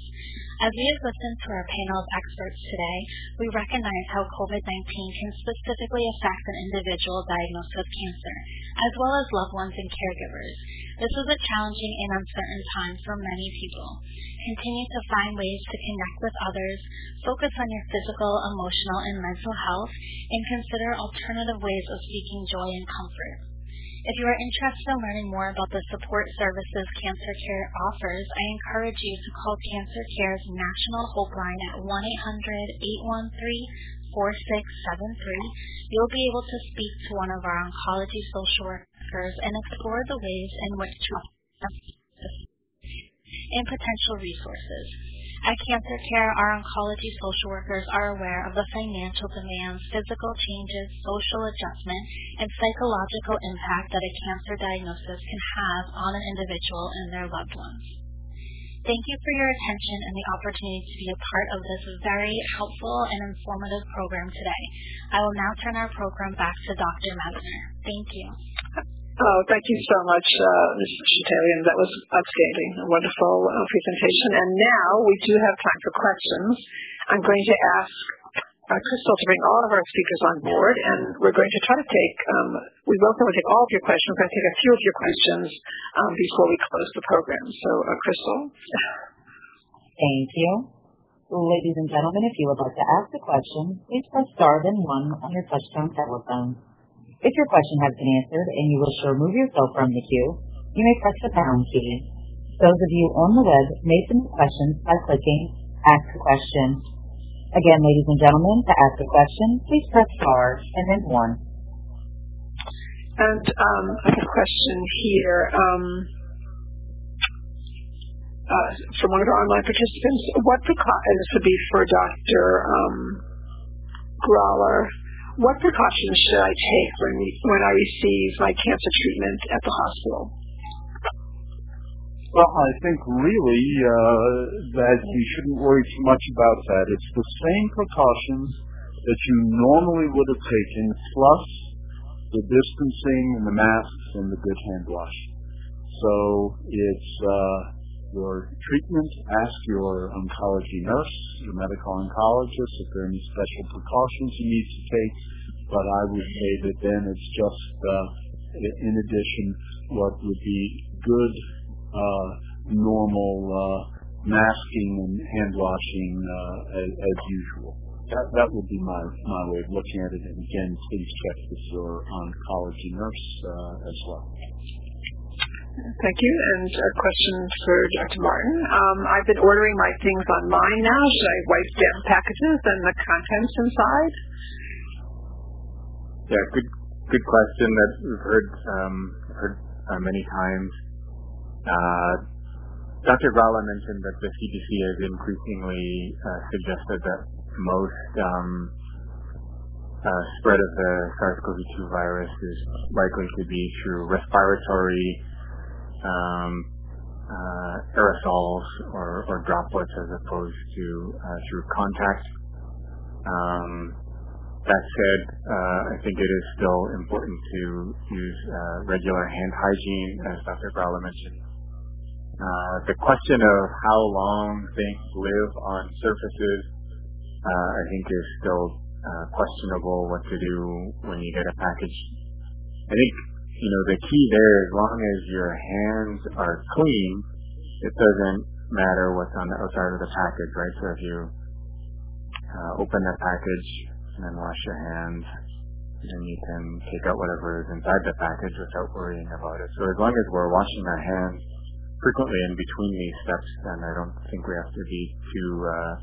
As we have listened to our panel of experts today, we recognize how COVID nineteen can specifically affect an individual diagnosed with cancer, as well as loved ones and caregivers. This is a challenging and uncertain time for many people. Continue to find ways to connect with others, focus on your physical, emotional, and mental health, and consider alternative ways of seeking joy and comfort. If you are interested in learning more about the support services Cancer Care offers, I encourage you to call Cancer Care's National Hope Line at one eight hundred, eight one three, four six seven three. You'll be able to speak to one of our oncology social workers and explore the ways in which to and potential resources. At Cancer Care, our oncology social workers are aware of the financial demands, physical changes, social adjustment, and psychological impact that a cancer diagnosis can have on an individual and their loved ones. Thank you for your attention and the opportunity to be a part of this very helpful and informative program today. I will now turn our program back to Doctor Messner. Thank you. Oh, thank you so much, uh, Miz Chetalian. That was outstanding, a wonderful uh, presentation. And now we do have time for questions. I'm going to ask uh, Crystal to bring all of our speakers on board, and we're going to try to take, um, we both will take all of your questions. We're going to take a few of your questions um, before we close the program. So, uh, Crystal. Thank you. Ladies and gentlemen, if you would like to ask a question, please press star then one on your touchtone telephone. If your question has been answered and you wish to remove yourself from the queue, you may press the pound key. Those of you on the web may submit questions by clicking Ask a Question. Again, ladies and gentlemen, to ask a question, please press star and then one. And um, I have a question here um, uh, from one of our online participants. What precautions would be for Doctor Um, Grawler? What precautions should I take when when I receive my cancer treatment at the hospital? Well, I think really uh, that you shouldn't worry too much about that. It's the same precautions that you normally would have taken, plus the distancing and the masks and the good hand wash. So it's uh, your treatment. Ask your oncology nurse, your medical oncologist, if there are any special precautions you need to take. But I would say that then it's just, uh, in addition, what would be good, uh, normal uh, masking and hand washing uh, as, as usual. That that would be my my way of looking at it. And again, please check with your oncology nurse uh, as well. Thank you. And a question for Doctor Martin. Um, I've been ordering my things online now. Should I wipe down packages and the contents inside? Yeah, good good question that we've heard, um, heard uh, many times. Uh, Doctor Grawler mentioned that the C D C has increasingly uh, suggested that most um, uh, spread of the SARS-CoV two virus is likely to be through respiratory Um, uh, aerosols or, or droplets as opposed to uh, through contact. Um, that said, uh, I think it is still important to use uh, regular hand hygiene, as Doctor Grawler mentioned. Uh, the question of how long things live on surfaces, uh, I think is still uh, questionable what to do when you get a package. I think You know, the key there, as long as your hands are clean, it doesn't matter what's on the outside of the package, right? So if you uh, open the package and then wash your hands, then you can take out whatever is inside the package without worrying about it. So as long as we're washing our hands frequently in between these steps, then I don't think we have to be too uh,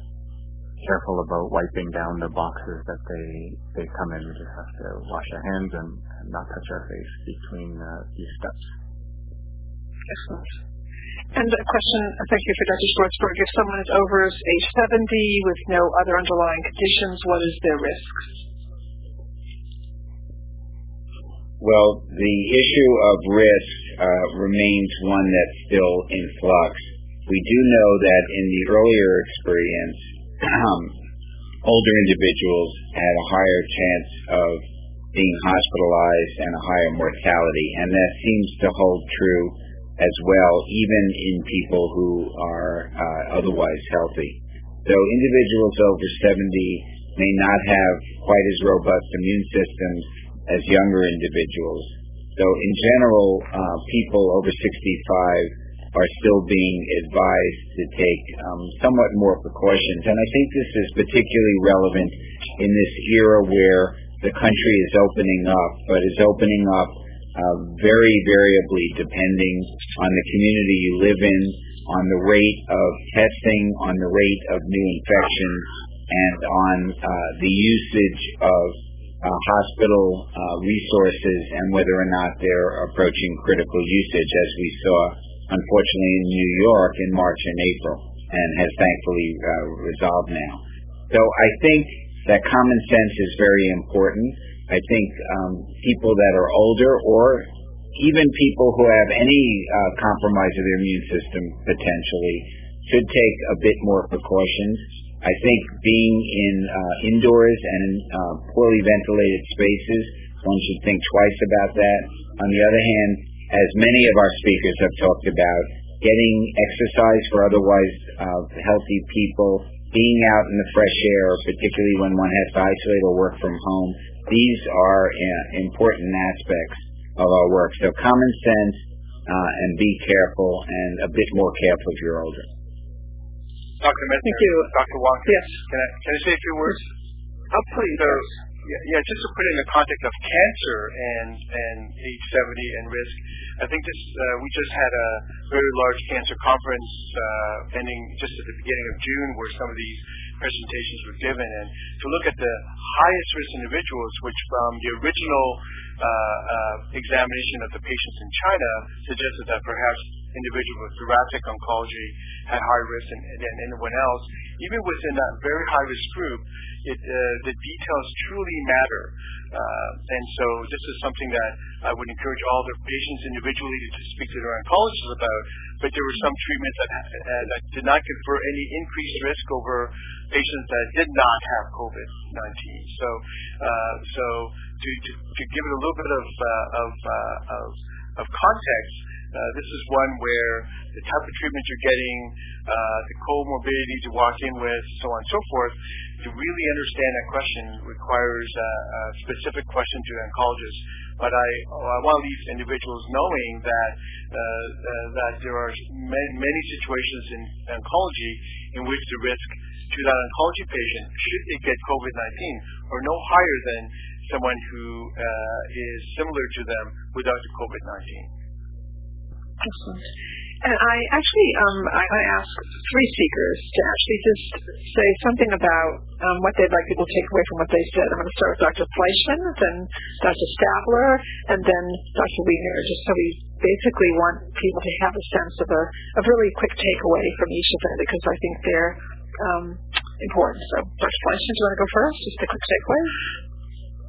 careful about wiping down the boxes that they they come in. We just have to wash our hands and, and not touch our face between uh, these steps. Excellent. And a question, thank you for Doctor Schwartzberg. If someone is over age seventy with no other underlying conditions, what is their risk? Well, the issue of risk uh, remains one that's still in flux. We do know that in the earlier experience, Um, older individuals had a higher chance of being hospitalized and a higher mortality. And that seems to hold true as well, even in people who are uh, otherwise healthy. So individuals over seventy may not have quite as robust immune systems as younger individuals. So in general, uh, people over sixty-five are still being advised to take um, somewhat more precautions. And I think this is particularly relevant in this era where the country is opening up, but is opening up uh, very variably depending on the community you live in, on the rate of testing, on the rate of new infections, and on uh, the usage of uh, hospital uh, resources and whether or not they're approaching critical usage, as we saw, unfortunately, in New York in March and April, and has thankfully uh, resolved now. So I think that common sense is very important. I think um, people that are older, or even people who have any uh, compromise of their immune system potentially, should take a bit more precautions. I think being in uh, indoors and in uh, poorly ventilated spaces, one should think twice about that. On the other hand, as many of our speakers have talked about, getting exercise for otherwise uh, healthy people, being out in the fresh air, particularly when one has to isolate or work from home, these are uh, important aspects of our work. So common sense uh, and be careful, and a bit more careful if you're older. Doctor Medner, thank you. Doctor Walker, yes. can, I, can I say a few words? Oh, please. So, yeah, just to put it in the context of cancer and, and age seventy and risk, I think this, uh, we just had a very large cancer conference uh, ending just at the beginning of June where some of these presentations were given. And to look at the highest risk individuals, which from the original uh, uh, examination of the patients in China suggested that perhaps individuals with thoracic oncology had higher risk than, than anyone else. Even within that very high risk group, it, uh, the details truly matter. Uh, and so this is something that I would encourage all the patients individually to speak to their oncologists about, but there were some treatments that, uh, that did not confer any increased risk over patients that did not have COVID nineteen. So uh, so to, to, to give it a little bit of, uh, of, uh, of, of context, Uh, this is one where the type of treatment you're getting, uh, the comorbidities you walk in with, so on and so forth. To really understand that question requires a, a specific question to oncologists. But I, I want to leave individuals knowing that uh, uh, that there are ma- many situations in oncology in which the risk to that oncology patient, should they get COVID nineteen, are no higher than someone who uh, is similar to them without the COVID nineteen. Excellent. And I actually, um, I, I asked three speakers to actually just say something about um, what they'd like people to take away from what they said. I'm going to start with Doctor Fleishman, then Doctor Stabler, and then Doctor Wiener, just so we basically want people to have a sense of a, a really quick takeaway from each of them, because I think they're um, important. So, Doctor Fleishman, do you want to go first? Just a quick takeaway?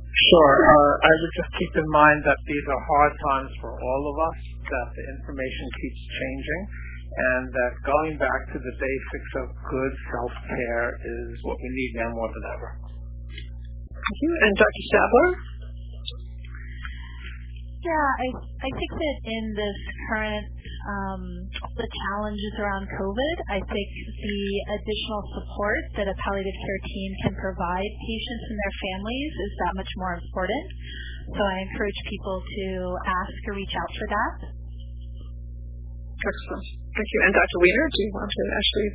Sure. Uh, I would just keep in mind that these are hard times for all of us, that the information keeps changing, and that going back to the basics of good self-care is what we need now more than ever. Thank you. And Doctor Stabler? Yeah, I, I think that in this current, um, the challenges around COVID, I think the additional support that a palliative care team can provide patients and their families is that much more important. So I encourage people to ask or reach out for that. Excellent. Thank you. And Doctor Wiener, do you want to actually?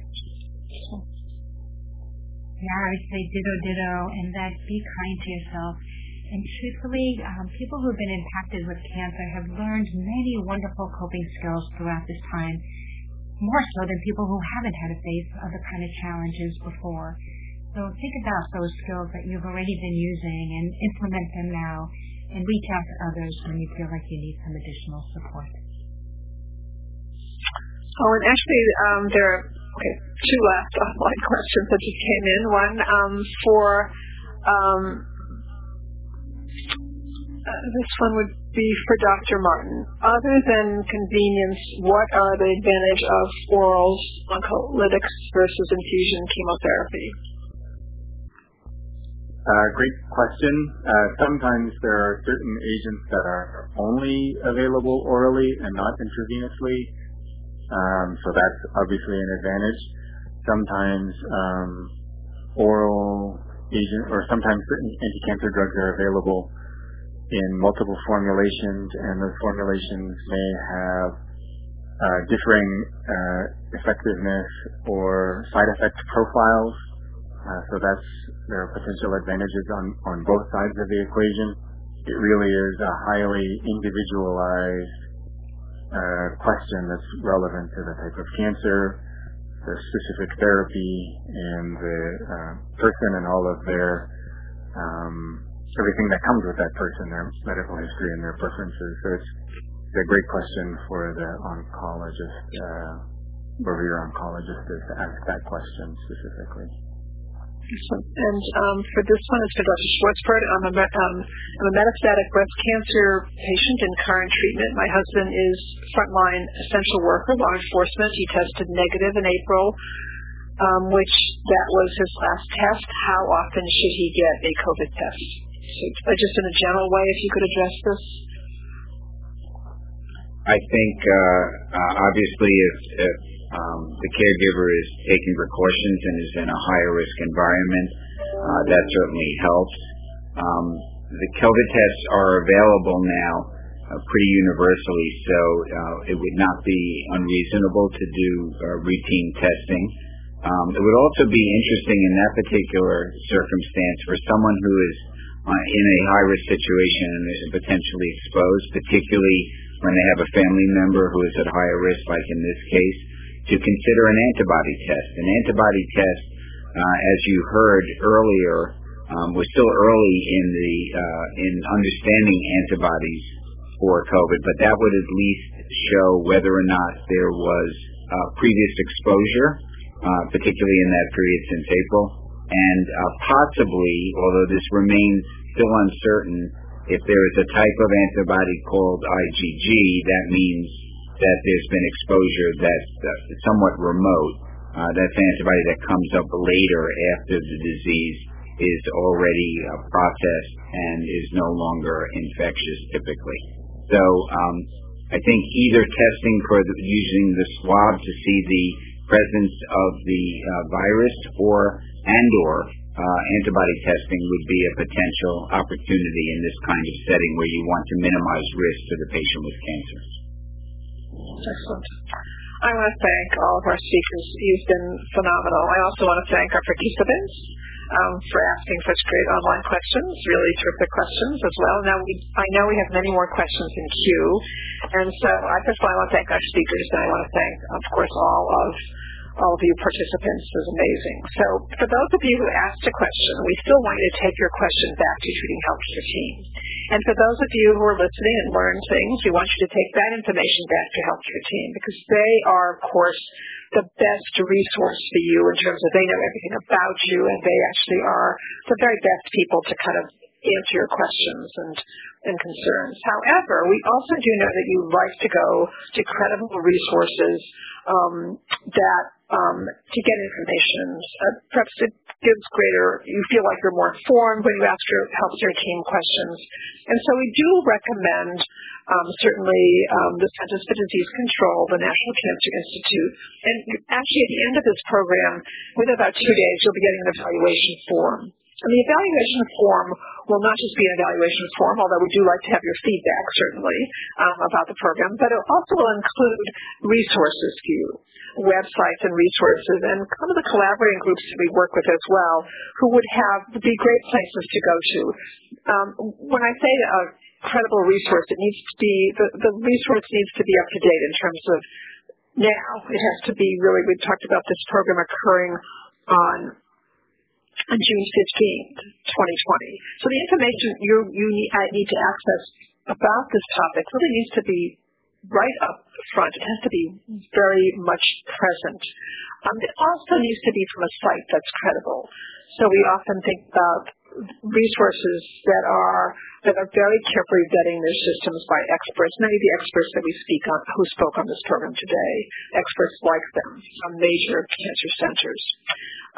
Yeah, I say ditto, ditto, and that be kind to yourself. And truthfully, um, people who have been impacted with cancer have learned many wonderful coping skills throughout this time, more so than people who haven't had to face other kind of challenges before. So think about those skills that you've already been using and implement them now, and reach out to others when you feel like you need some additional support. Oh, and actually, um, there are okay, two last offline questions that just came in. One um, for... Um, Uh, this one would be for Doctor Martin. Other than convenience, what are the advantages of oral oncolytics versus infusion chemotherapy? Uh, great question. Uh, sometimes there are certain agents that are only available orally and not intravenously, um, so that's obviously an advantage. Sometimes um, oral agent, or sometimes certain anti-cancer drugs are available in multiple formulations, and those formulations may have uh, differing uh, effectiveness or side effect profiles. Uh, so that's, there are potential advantages on, on both sides of the equation. It really is a highly individualized uh, question that's relevant to the type of cancer, the specific therapy, and the uh, person and all of their, um, everything that comes with that person, their medical history and their preferences. So it's, it's a great question for the oncologist, uh, or your oncologist is to ask that question specifically. Excellent. And um, for this one, it's for Doctor Schwartzberg. I'm a, um, I'm a metastatic breast cancer patient in current treatment. My husband is frontline essential worker, law enforcement. He tested negative in April, um, which that was his last test. How often should he get a COVID test? So, just in a general way, if you could address this. I think, uh, uh, obviously, if, if Um, the caregiver is taking precautions and is in a higher risk environment, Uh, that certainly helps. Um, the COVID tests are available now uh, pretty universally, so uh, it would not be unreasonable to do uh, routine testing. Um, it would also be interesting in that particular circumstance for someone who is uh, in a high risk situation and is potentially exposed, particularly when they have a family member who is at higher risk, like in this case, to consider an antibody test. An antibody test, uh, as you heard earlier, um, we're still early in the uh, in understanding antibodies for COVID, but that would at least show whether or not there was uh, previous exposure, uh, particularly in that period since April, and uh, possibly, although this remains still uncertain, if there is a type of antibody called I G G, that means that there's been exposure that's somewhat remote. Uh, that's an antibody that comes up later after the disease is already uh, processed and is no longer infectious typically. So um, I think either testing for the, using the swab to see the presence of the uh, virus or and or uh, antibody testing would be a potential opportunity in this kind of setting where you want to minimize risk to the patient with cancer. Excellent. I want to thank all of our speakers. You've been phenomenal. I also want to thank our participants um, for asking such great online questions, really terrific questions as well. Now, we, I know we have many more questions in queue, and so I just want to thank our speakers, and I want to thank, of course, all of all of you participants. It was amazing. So for those of you who asked a question, we still want you to take your question back to your Treating Healthcare team. And for those of you who are listening and learn things, we want you to take that information back to your healthcare team because they are, of course, the best resource for you in terms of they know everything about you and they actually are the very best people to kind of answer your questions and, and concerns. However, we also do know that you like to go to credible resources um, that um, to get information. Uh, perhaps it gives greater, you feel like you're more informed when you ask your healthcare team questions. And so we do recommend um, certainly um, the Centers for Disease Control, the National Cancer Institute. And actually at the end of this program, within about two days, you'll be getting an evaluation form. And the evaluation form will not just be an evaluation form, although we do like to have your feedback, certainly, um, about the program, but it also will include resources for you, websites and resources, and some of the collaborating groups that we work with as well, who would have would be great places to go to. Um, when I say a credible resource, it needs to be, the, the resource needs to be up to date in terms of now. It has to be really, we talked about this program occurring on on June fifteenth, twenty twenty. So the information you, you need, I need to access about this topic really needs to be right up front. It has to be very much present. Um, it also needs to be from a site that's credible. So we often think about resources that are that are very carefully vetting their systems by experts, many of the experts that we speak on, who spoke on this program today, experts like them from major cancer centers.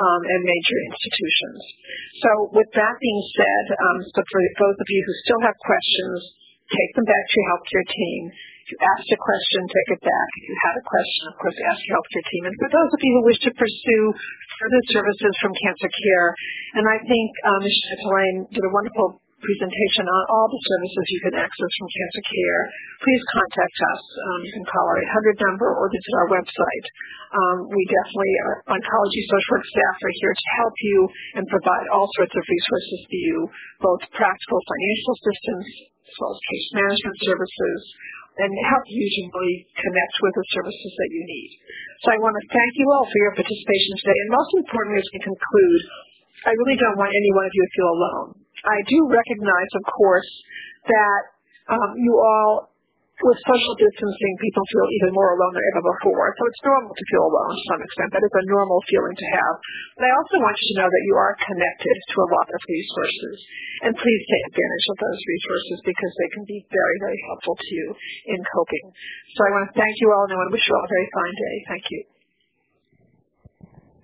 um, and major institutions. So with that being said, um, so for those of you who still have questions, take them back to your healthcare team. If you asked a question, take it back. If you had a question, of course, ask your healthcare team. And for those of you who wish to pursue further services from Cancer Care, and I think um, Miz Chetalian did a wonderful presentation on all the services you can access from Cancer Care, please contact us. Um, you can call our eight hundred number or visit our website. Um, we definitely, our oncology social work staff are here to help you and provide all sorts of resources to you, both practical financial assistance, as well as case management services, and help you usually connect with the services that you need. So I want to thank you all for your participation today. And most importantly, as we conclude, I really don't want any one of you to feel alone. I do recognize, of course, that um, you all, with social distancing, people feel even more alone than ever before. So it's normal to feel alone to some extent. That is a normal feeling to have. But I also want you to know that you are connected to a lot of resources. And please take advantage of those resources because they can be very, very helpful to you in coping. So I want to thank you all, and I want to wish you all a very fine day. Thank you.